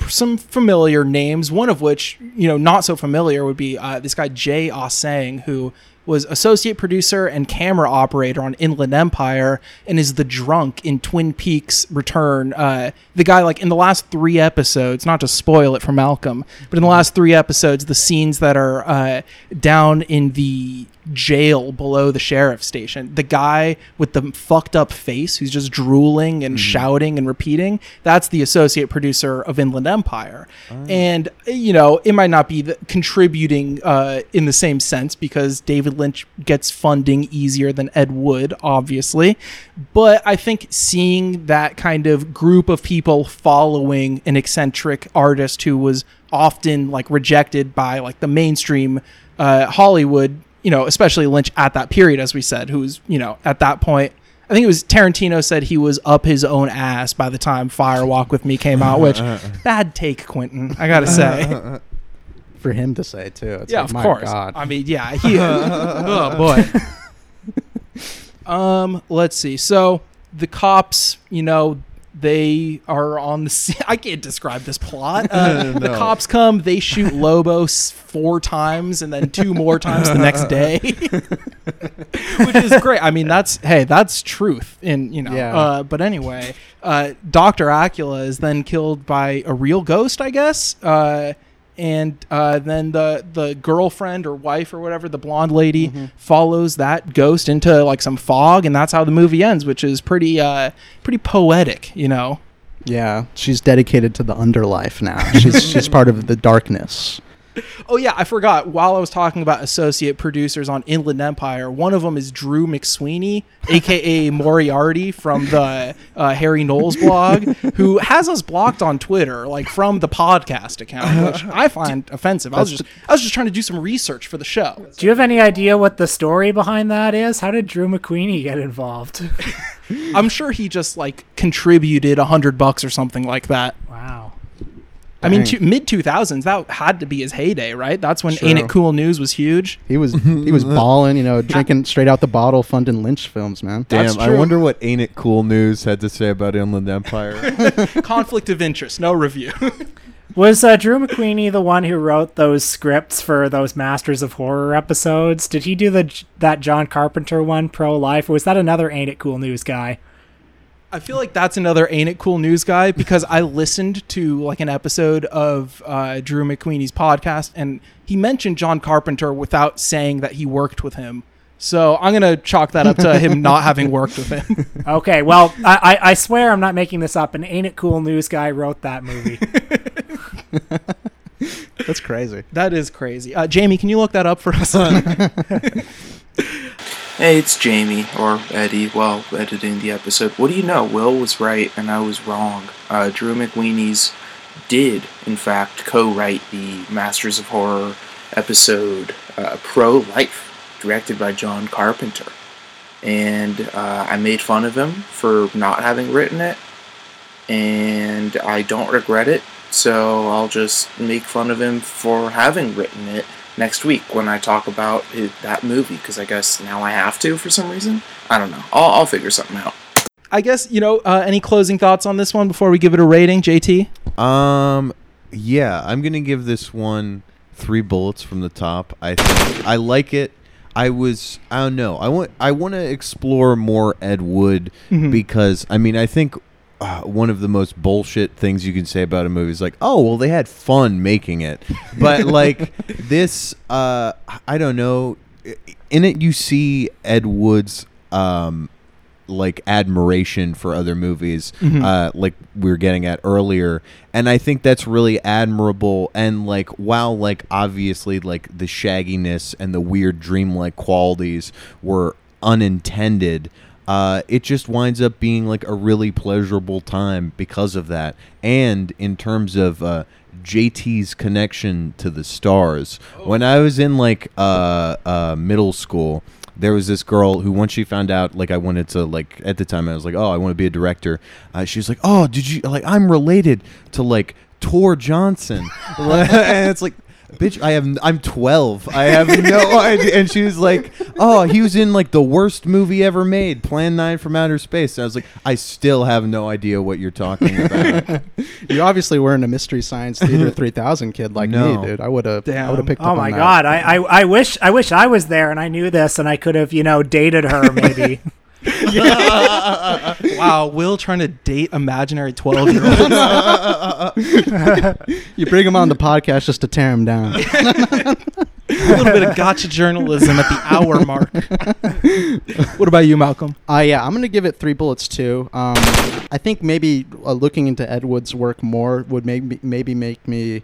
some familiar names, one of which, you know, not so familiar would be uh, this guy, Jay Hoberman, who was associate producer and camera operator on Inland Empire and is the drunk in Twin Peaks Return. Uh, the guy, like in the last three episodes, not to spoil it for Malcolm, but in the last three episodes, the scenes that are uh, down in the jail below the sheriff's station, the guy with the fucked up face who's just drooling and mm. shouting and repeating, that's the associate producer of Inland Empire. Oh. And you know, it might not be the contributing uh in the same sense because David Lynch gets funding easier than Ed Wood, obviously, but I think seeing that kind of group of people following an eccentric artist who was often like rejected by like the mainstream uh Hollywood, you know, especially Lynch at that period, as we said, who's, you know, at that point, I think it was Tarantino said he was up his own ass by the time Fire Walk with Me came out, which bad take, Quentin, I got to say. For him to say, too. It's yeah, like, of my course. God. I mean, yeah. He, oh, boy. um, let's see. So the cops, you know, they are on the scene. I can't describe this plot. Uh, no. The cops come, they shoot Lobo four times and then two more times the next day, which is great. I mean, that's, hey, that's truth in, you know, yeah. uh, but anyway, uh, Doctor Acula is then killed by a real ghost, I guess. Uh, and uh, then the, the girlfriend or wife or whatever, the blonde lady, mm-hmm. follows that ghost into like some fog, and that's how the movie ends, which is pretty uh, pretty poetic, you know? Yeah, she's dedicated to the underlife now. She's she's part of the darkness. Oh, yeah, I forgot. While I was talking about associate producers on Inland Empire, one of them is Drew McWeeny, a k a. Moriarty from the uh, Harry Knowles blog, who has us blocked on Twitter, like from the podcast account, which I find offensive. I was just I was just trying to do some research for the show. Do you have any idea what the story behind that is? How did Drew McWeeny get involved? I'm sure he just like contributed a hundred bucks or something like that. Wow. I mean, to, mid two thousands, that had to be his heyday, right? That's when sure. Ain't It Cool News was huge. He was he was balling, you know, drinking straight out the bottle, funding Lynch films, man. Damn, I wonder what Ain't It Cool News had to say about Inland Empire. Conflict of interest, no review. Was uh, Drew McWeeny the one who wrote those scripts for those Masters of Horror episodes? Did he do the that John Carpenter one, Pro-Life, or was that another Ain't It Cool News guy? I feel like that's another Ain't It Cool News guy, because I listened to like an episode of uh, Drew McWeeny's podcast, and he mentioned John Carpenter without saying that he worked with him. So I'm going to chalk that up to him not having worked with him. Okay, well, I, I swear I'm not making this up. An Ain't It Cool News guy wrote that movie. That's crazy. That is crazy. Uh, Jamie, can you look that up for us? Hey, it's Jamie, or Eddie, while editing the episode. What do you know? Will was right, and I was wrong. Uh, Drew McWeeny's did, in fact, co-write the Masters of Horror episode uh, Pro-Life, directed by John Carpenter. And uh, I made fun of him for not having written it, and I don't regret it, so I'll just make fun of him for having written it next week when I talk about it, that movie, because I guess now I have to for some reason. I don't know. I'll, I'll figure something out. I guess, you know, uh, any closing thoughts on this one before we give it a rating, J T? Um, yeah, I'm going to give this one three bullets from the top. I think I like it. I was, I don't know. I want, I want to explore more Ed Wood, mm-hmm. because, I mean, I think uh, one of the most bullshit things you can say about a movie is like, oh, well, they had fun making it. But like this, uh, I don't know. In it, you see Ed Wood's um, like admiration for other movies, mm-hmm. uh, like we were getting at earlier, and I think that's really admirable. And like, while like obviously like the shagginess and the weird dreamlike qualities were unintended, uh, it just winds up being like a really pleasurable time because of that. And in terms of uh, J T's connection to the stars, oh. when I was in like uh, uh, middle school, there was this girl who, once she found out, like I wanted to, like at the time I was like, oh, I want to be a director. Uh, she was like, oh, did you like I'm related to like Tor Johnson, and it's like. Bitch, I have. I'm twelve. I have no idea. And she was like, "Oh, he was in like the worst movie ever made, Plan Nine from Outer Space." And I was like, "I still have no idea what you're talking about." You obviously weren't a Mystery Science Theater three thousand kid like no. me, dude. I would have. I would have picked. Oh up my god! I, I I wish I wish I was there and I knew this and I could have, you know, dated her maybe. Wow, Will trying to date imaginary twelve-year-olds. You bring him on the podcast just to tear him down. A little bit of gotcha journalism at the hour mark. What about you, Malcolm? Uh, yeah, I'm going to give it three bullets, too. Um, I think maybe uh, looking into Ed Wood's work more would maybe, maybe make me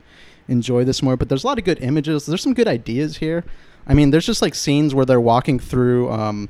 enjoy this more, but there's a lot of good images. There's some good ideas here. I mean, there's just like scenes where they're walking through... Um,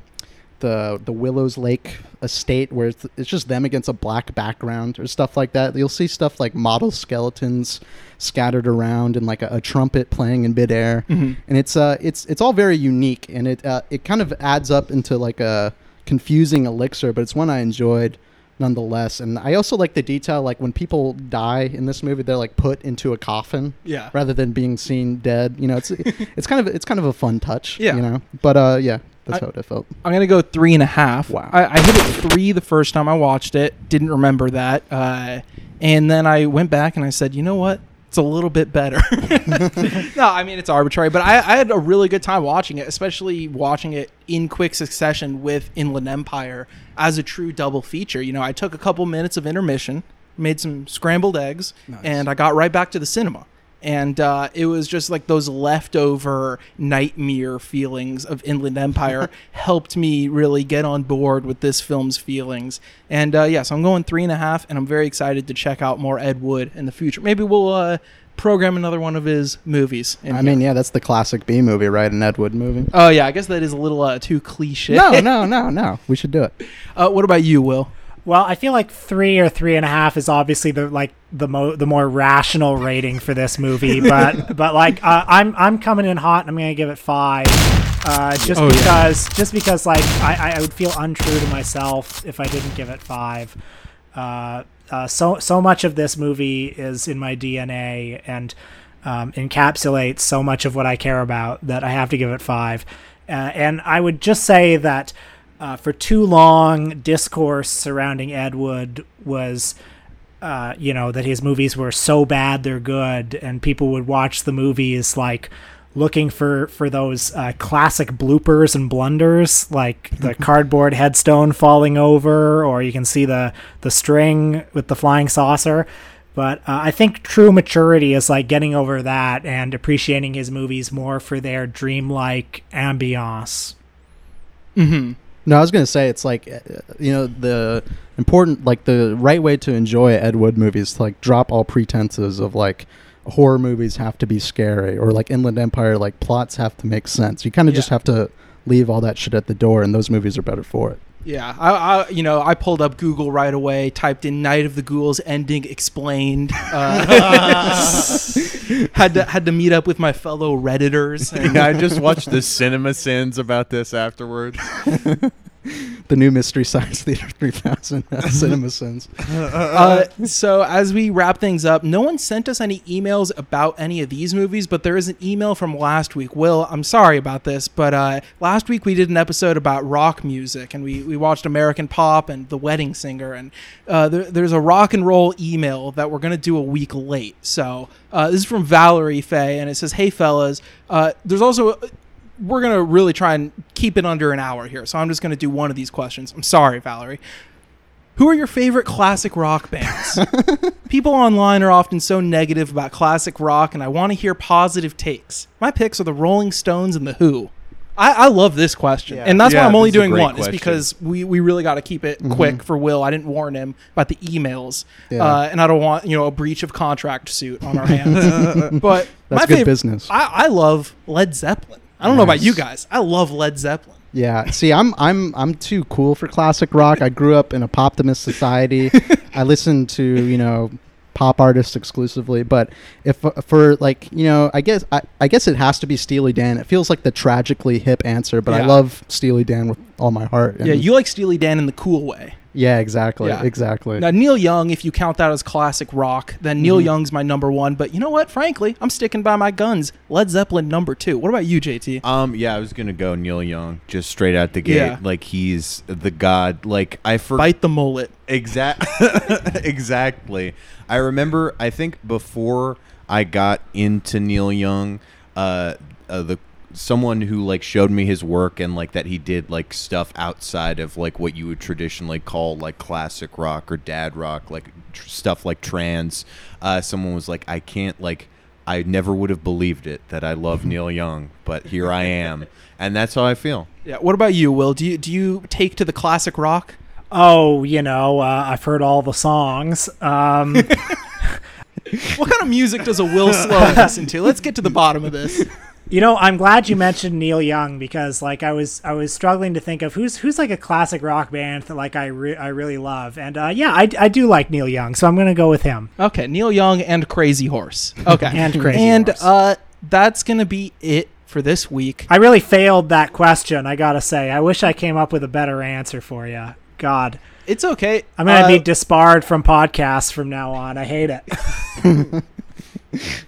the the Willows Lake estate where it's, it's just them against a black background or stuff like that. You'll see stuff like model skeletons scattered around and like a, a trumpet playing in midair. Mm-hmm. And it's uh it's it's all very unique, and it uh, it kind of adds up into like a confusing elixir, but it's one I enjoyed nonetheless. And I also like the detail, like when people die in this movie, they're like put into a coffin, yeah, rather than being seen dead. You know, it's it's kind of it's kind of a fun touch. Yeah, you know, but uh yeah. That's I, how it felt. I'm going to go three and a half. Wow. I, I hit it three the first time I watched it. Didn't remember that. Uh, and then I went back and I said, you know what? It's a little bit better. No, I mean, it's arbitrary. But I, I had a really good time watching it, especially watching it in quick succession with Inland Empire as a true double feature. You know, I took a couple minutes of intermission, made some scrambled eggs, nice. And I got right back to the cinema. And uh, it was just like those leftover nightmare feelings of Inland Empire helped me really get on board with this film's feelings. And uh, yeah, so I'm going three and a half, and I'm very excited to check out more Ed Wood in the future. Maybe we'll uh, program another one of his movies. I here. mean, yeah, that's the classic B movie, right? An Ed Wood movie. Oh, yeah, I guess that is a little uh, too cliche. No, no, no, no. We should do it. Uh, what about you, Will? Well, I feel like three or three and a half is obviously the like the mo- the more rational rating for this movie, but but like uh, I'm I'm coming in hot and I'm gonna give it five, uh, just oh, because yeah. just because like I, I would feel untrue to myself if I didn't give it five. Uh, uh, so so much of this movie is in my D N A and um, encapsulates so much of what I care about that I have to give it five, uh, and I would just say that. Uh, for too long, discourse surrounding Ed Wood was, uh, you know, that his movies were so bad they're good, and people would watch the movies like looking for for those uh, classic bloopers and blunders, like the cardboard headstone falling over, or you can see the the string with the flying saucer. But uh, I think true maturity is like getting over that and appreciating his movies more for their dreamlike ambiance. Mm-hmm. No, I was going to say, it's like, you know, the important, like the right way to enjoy Ed Wood movies, to like drop all pretenses of like horror movies have to be scary or like Inland Empire, like plots have to make sense. You kind of yeah. just have to leave all that shit at the door, and those movies are better for it. Yeah, I, I you know, I pulled up Google right away, typed in Night of the Ghouls ending explained. Uh, had to had to meet up with my fellow Redditors. And yeah, I just watched the Cinema Sins about this afterwards. The new Mystery Science Theater three thousand uh, CinemaSins. Uh, so as we wrap things up, no one sent us any emails about any of these movies, but there is an email from last week. Will, I'm sorry about this, but uh, last week we did an episode about rock music, and we, we watched American Pop and The Wedding Singer, and uh, there, there's a rock and roll email that we're going to do a week late. So uh, this is from Valerie Fay, and it says, "Hey, fellas, uh, there's also... A, we're going to really try and keep it under an hour here. So I'm just going to do one of these questions. I'm sorry, Valerie. Who are your favorite classic rock bands? People online are often so negative about classic rock, and I want to hear positive takes. My picks are the Rolling Stones and the Who. I, I love this question, yeah. and that's yeah, why I'm only doing one. Question. It's because we, we really got to keep it mm-hmm. quick for Will. I didn't warn him about the emails, yeah. uh, and I don't want you know a breach of contract suit on our hands. But that's my good favorite, business. I, I love Led Zeppelin. I don't nice. know about you guys. I love Led Zeppelin. Yeah, see, I'm I'm I'm too cool for classic rock. I grew up in a poptimist society. I listened to you know pop artists exclusively, but if for like you know, I guess I, I guess it has to be Steely Dan. It feels like the tragically hip answer, but yeah. I love Steely Dan with all my heart. Yeah, you like Steely Dan in the cool way. Yeah, exactly, yeah. exactly. Now Neil Young, if you count that as classic rock, then Neil mm-hmm. Young's my number one. But you know what? Frankly, I'm sticking by my guns. Led Zeppelin number two. What about you, J T? Um, yeah, I was gonna go Neil Young just straight out the gate. Yeah. Like he's the god. Like I for- bite the mullet. Exact. Exactly. I remember. I think before I got into Neil Young, uh, uh the. someone who like showed me his work and like that he did like stuff outside of like what you would traditionally call like classic rock or dad rock, like tr- stuff like trance. Uh, someone was like, I can't like, I never would have believed it that I love Neil Young, but here I am. And that's how I feel. Yeah. What about you, Will? Do you, do you take to the classic rock? Oh, you know, uh, I've heard all the songs. Um, what kind of music does a Will Sloan listen to? Let's get to the bottom of this. You know, I'm glad you mentioned Neil Young because, like, I was I was struggling to think of who's who's like a classic rock band that like I re- I really love, and uh, yeah, I, I do like Neil Young, so I'm gonna go with him. Okay, Neil Young and Crazy Horse. Okay, and Crazy and, Horse, and uh, that's gonna be it for this week. I really failed that question. I gotta say, I wish I came up with a better answer for you. God, it's okay. I'm gonna uh, be disbarred from podcasts from now on. I hate it.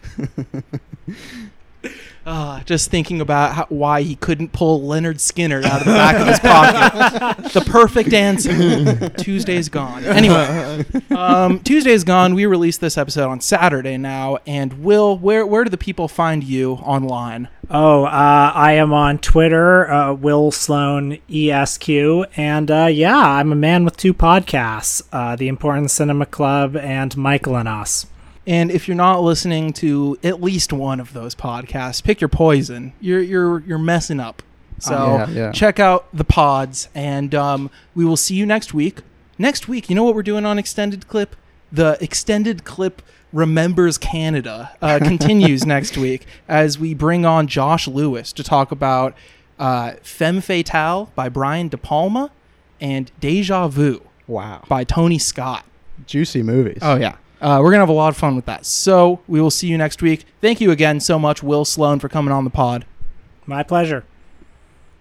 Uh, just thinking about how, why he couldn't pull Leonard Skinner out of the back of his pocket. The perfect answer. Tuesday's gone. Anyway, um, Tuesday's gone. We released this episode on Saturday now. And Will, where where do the people find you online? Oh, uh, I am on Twitter, uh, Will Sloan E S Q. And uh, yeah, I'm a man with two podcasts, uh, The Important Cinema Club and Michael and Us. And if you're not listening to at least one of those podcasts, pick your poison. You're you're you're messing up. So oh, yeah, yeah. check out the pods, and um, we will see you next week. Next week, you know what we're doing on Extended Clip? The Extended Clip Remembers Canada uh, continues next week as we bring on Josh Lewis to talk about uh, Femme Fatale by Brian De Palma and Deja Vu wow. by Tony Scott. Juicy movies. Oh, yeah. Uh, we're going to have a lot of fun with that. So we will see you next week. Thank you again so much, Will Sloan, for coming on the pod. My pleasure.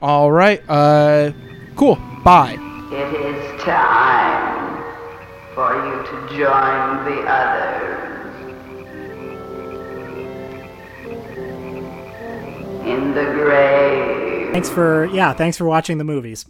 All right. Uh, cool. Bye. It is time for you to join the others in the grave. Thanks for, yeah, thanks for watching the movies.